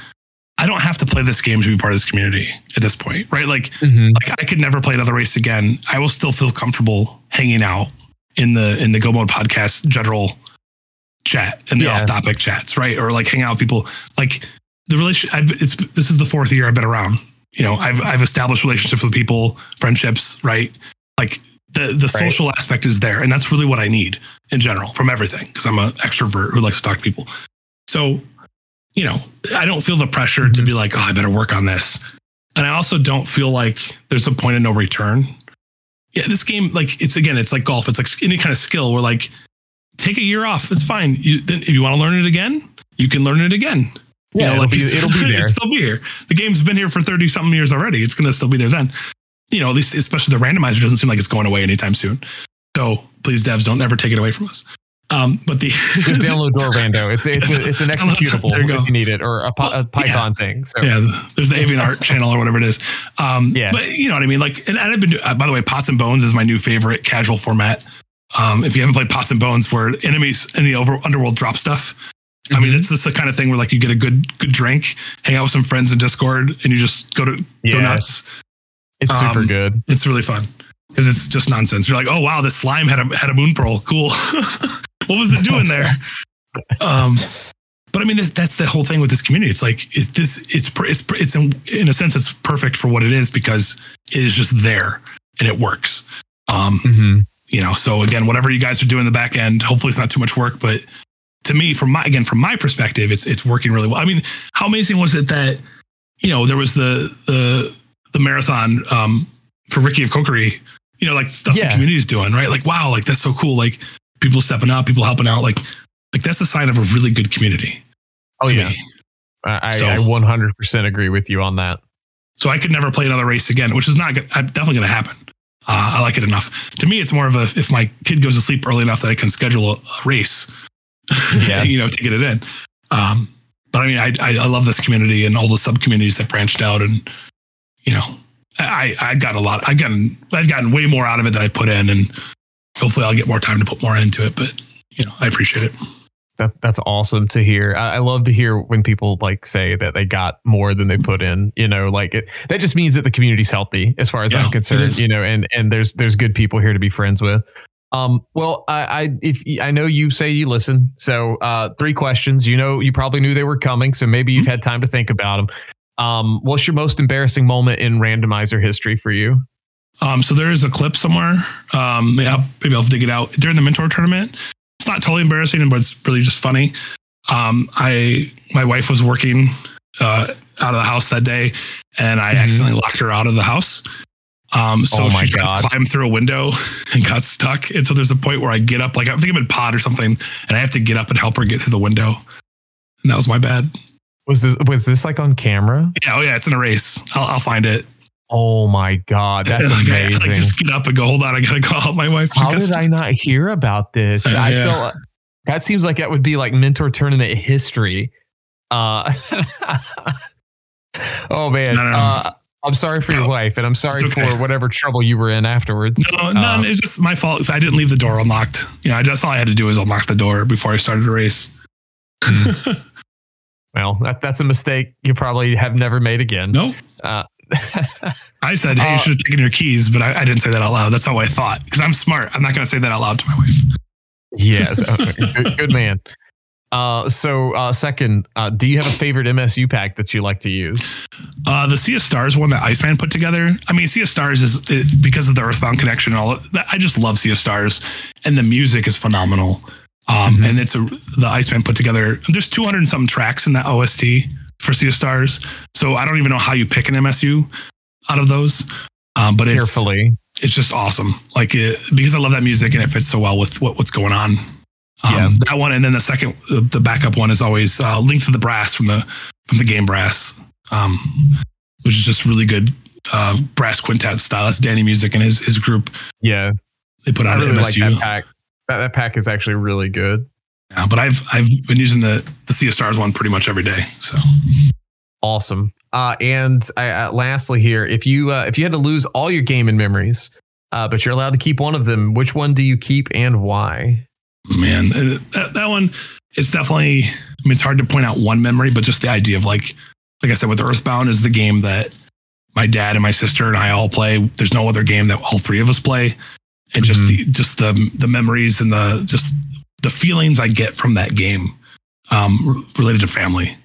I don't have to play this game to be part of this community at this point, right? Like, mm-hmm. like I could never play another race again. I will still feel comfortable hanging out in the in the Go Mode podcast general chat and the yeah. off-topic chats, right? Or like hang out with people. Like the relationship. I've, it's this is the fourth year I've been around. You know, I've I've established relationships with people, friendships, right? Like the the right. social aspect is there, and that's really what I need in general from everything because I'm an extrovert who likes to talk to people. So. You know, I don't feel the pressure to be like, oh, I better work on this. And I also don't feel like there's a point of no return. Yeah, this game, like, it's again, it's like golf. It's like any kind of skill where, like, take a year off. It's fine. You, then if you want to learn it again, you can learn it again. Yeah, you know, it'll, like, be, it'll be there. It'll still be here. The game's been here for thirty-something years already. It's going to still be there then. You know, at least, especially the randomizer doesn't seem like it's going away anytime soon. So please, devs, don't ever take it away from us. Um, but the just download Dorvando. It's it's a, it's an executable if you need it or a, a Python yeah. thing. So. Yeah, there's the Avian Art channel or whatever it is. Um, yeah, but you know what I mean. Like, and I've been doing, uh, by the way, Pots and Bones is my new favorite casual format. Um, if you haven't played Pots and Bones, where enemies in the over, underworld drop stuff, mm-hmm. I mean, it's this the kind of thing where like you get a good good drink, hang out with some friends in Discord, and you just go to yeah. go nuts. It's um, super good. It's really fun because it's just nonsense. You're like, oh wow, this slime had a had a moon pearl. Cool. What was it doing there? Um, but I mean, that's, that's the whole thing with this community. It's like, it's this, it's, it's, it's in, in a sense, it's perfect for what it is because it is just there and it works. Um, mm-hmm. You know, so again, whatever you guys are doing in the back end, hopefully it's not too much work, but to me, from my, again, from my perspective, it's, it's working really well. I mean, how amazing was it that, you know, there was the, the, the marathon, um, for Ricky of Kokiri, you know, like stuff yeah. the community's doing, right? Like, wow, like that's so cool. Like, people stepping up, people helping out, like, like that's a sign of a really good community. Oh yeah, me. I, so, I one hundred percent agree with you on that. So I could never play another race again, which is not good. I'm definitely going to happen. Uh, I like it enough. To me, it's more of a if my kid goes to sleep early enough that I can schedule a, a race, yeah, you know, to get it in. Um, But I mean, I, I I love this community and all the sub communities that branched out, and you know, I I got a lot. I've gotten I've gotten way more out of it than I put in, and hopefully I'll get more time to put more into it. But you know, I appreciate it. That that's awesome to hear. I, I love to hear when people like say that they got more than they put in. You know, like it, that just means that the community's healthy, as far as yeah, I'm concerned. You know, and and there's there's good people here to be friends with. Um, well, I, I, if I know you say you listen, so, uh, three questions, you know, you probably knew they were coming, so maybe you've mm-hmm. had time to think about them. Um, what's your most embarrassing moment in randomizer history for you? Um, so there is a clip somewhere, um, yeah, maybe I'll dig it out during the mentor tournament. It's not totally embarrassing, but it's really just funny. Um, I, my wife was working, uh, out of the house that day, and I mm-hmm. accidentally locked her out of the house. Um, so oh she tried to climb through a window and got stuck. And so there's a point where I get up, like I think I'm in pod or something, and I have to get up and help her get through the window. And that was my bad. Was this, was this like on camera? Yeah. Oh yeah. It's in a race. I'll, I'll find it. Oh my God. That's like, amazing. I, like, just get up and go, hold on. I got to call my wife. How did I not hear about this? Uh, I yeah. feel like, that seems like that would be like mentor tournament history. Uh, oh man. No, no, no. Uh, I'm sorry for no, your wife, and I'm sorry okay. for whatever trouble you were in afterwards. No, no, um, it's just my fault. I didn't leave the door unlocked. You know, that's all I had to do is unlock the door before I started the race. Well, that, that's a mistake you probably have never made again. No, uh, I said, hey, uh, you should have taken your keys, but I, I didn't say that out loud. That's how I thought, because I'm smart. I'm not going to say that out loud to my wife. Yes, okay. good, good man. Uh, so uh, second, uh, do you have a favorite M S U pack that you like to use? Uh, the Sea of Stars one that Iceman put together. I mean, Sea of Stars is it, because of the Earthbound connection and all. I just love Sea of Stars, and the music is phenomenal. Um, mm-hmm. And it's a, the Iceman put together. There's two hundred and some tracks in that O S T for Sea of Stars. So I don't even know how you pick an M S U out of those. Um, but carefully, it's, it's just awesome. Like it, because I love that music and it fits so well with what, what's going on. Um, yeah. That one, and then the second, the backup one is always uh, Link to the Brass from the from the game Brass, um, which is just really good uh, brass quintet style. That's Daaanty Music and his his group. Yeah, they put out I really like that pack. That, that pack is actually really good. Yeah, but I've I've been using the the Sea of Stars one pretty much every day. So awesome. Uh, and I, uh, lastly, here, if you uh, if you had to lose all your gaming memories, uh, but you're allowed to keep one of them, which one do you keep and why? Man, that, that one is definitely, I mean, it's hard to point out one memory, but just the idea of like, like I said, with Earthbound is the game that my dad and my sister and I all play. There's no other game that all three of us play. And just mm-hmm. the, just the, the memories and the, just the feelings I get from that game, um, related to family.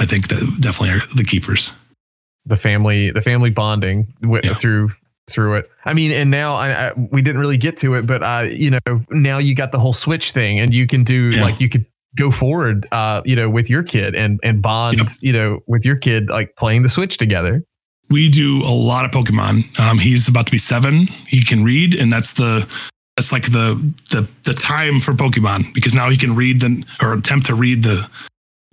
I think that definitely are the keepers. The family, the family bonding with, yeah. through through it. I mean, and now I, I we didn't really get to it, but uh you know, now you got the whole Switch thing, and you can do yeah. like you could go forward uh you know with your kid and and bond yep. you know with your kid, like playing the Switch together. We do a lot of Pokemon. Um he's about to be seven. He can read, and that's the that's like the the the time for Pokemon, because now he can read the or attempt to read the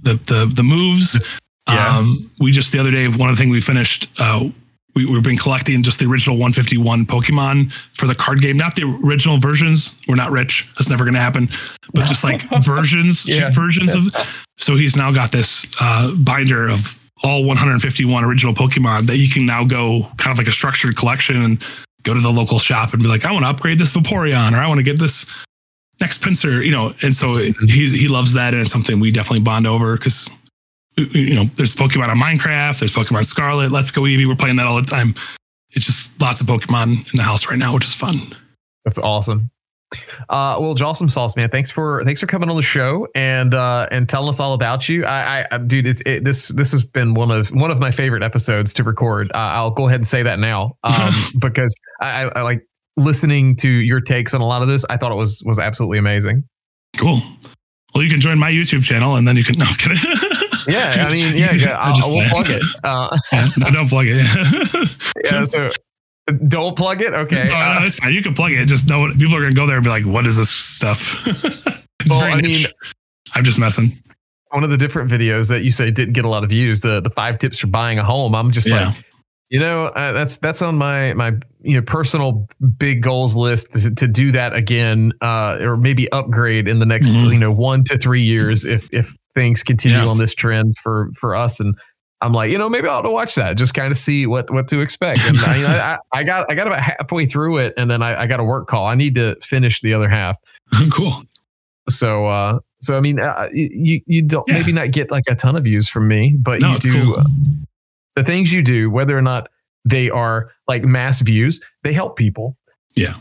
the the, the moves. Yeah. Um we just the other day, one of the things we finished uh We, we've been collecting just the original one fifty-one Pokemon for the card game, not the original versions. We're not rich. That's never going to happen. But just like versions, yeah. versions of. So he's now got this uh, binder of all one hundred fifty-one original Pokemon that you can now go kind of like a structured collection and go to the local shop and be like, I want to upgrade this Vaporeon, or I want to get this next Pinsir, you know. And so it, he's, he loves that. And it's something we definitely bond over, because you know, there's Pokemon on Minecraft, there's Pokemon Scarlet, Let's Go Eevee. We're playing that all the time. It's just lots of Pokemon in the house right now, which is fun. That's awesome. Uh, well, Jawsomesauce, man, thanks for thanks for coming on the show and uh, and telling us all about you. I, I dude, it's it, this this has been one of one of my favorite episodes to record. Uh, I'll go ahead and say that now, um, because I, I like listening to your takes on a lot of this. I thought it was was absolutely amazing. Cool. Well, you can join my YouTube channel, and then you can. No, I'm kidding. Yeah, I mean, yeah, yeah I will plug it. Uh, no, don't plug it. Yeah. yeah, so don't plug it. Okay, no, no, it's fine. You can plug it. Just know people are gonna go there and be like, "What is this stuff?" Well, I niche. mean, I'm just messing. One of the different videos that you say didn't get a lot of views, the the five tips for buying a home. I'm just yeah. like, you know, uh, that's that's on my my you know personal big goals list to, to do that again, uh, or maybe upgrade in the next mm-hmm. you know one to three years if if. things continue yeah. on this trend for, for us. And I'm like, you know, maybe I'll have to watch that, just kind of see what, what to expect. And I, you know, I, I got I got about halfway through it, and then I, I got a work call. I need to finish the other half. Cool. So, uh, so I mean, uh, you you don't yeah. maybe not get like a ton of views from me, but no, you do cool. uh, the things you do, whether or not they are like mass views, they help people. Yeah.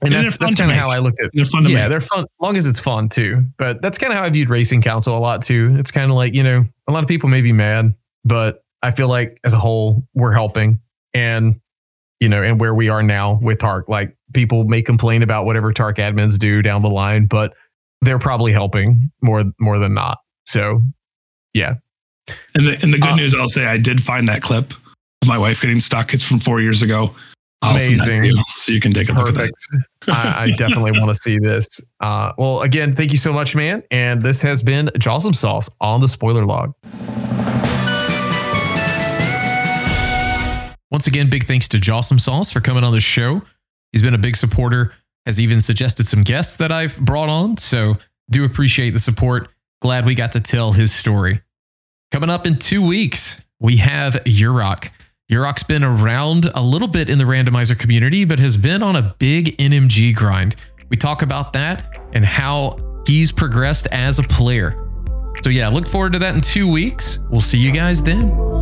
And, and that's, that's kind of how I looked at it. They're fun to yeah, make. They're fun, as long as it's fun too. But that's kind of how I viewed Racing Council a lot too. It's kind of like, you know, a lot of people may be mad, but I feel like as a whole, we're helping. And, you know, and where we are now with Tark, like people may complain about whatever Tark admins do down the line, but they're probably helping more, more than not. So, yeah. And the, and the good uh, news, I'll say, I did find that clip of my wife getting stock kits from four years ago. Amazing. You, so you can take a Perfect. Look at that. I, I definitely want to see this. Uh, well, again, thank you so much, man. And this has been Jawsomesauce on the Spoiler Log. Once again, big thanks to Jawsomesauce for coming on the show. He's been a big supporter, has even suggested some guests that I've brought on. So do appreciate the support. Glad we got to tell his story. Coming up in two weeks, we have Yurok. Yurok's been around a little bit in the randomizer community, but has been on a big N M G grind. We talk about that and how he's progressed as a player. So yeah, look forward to that in two weeks. We'll see you guys then.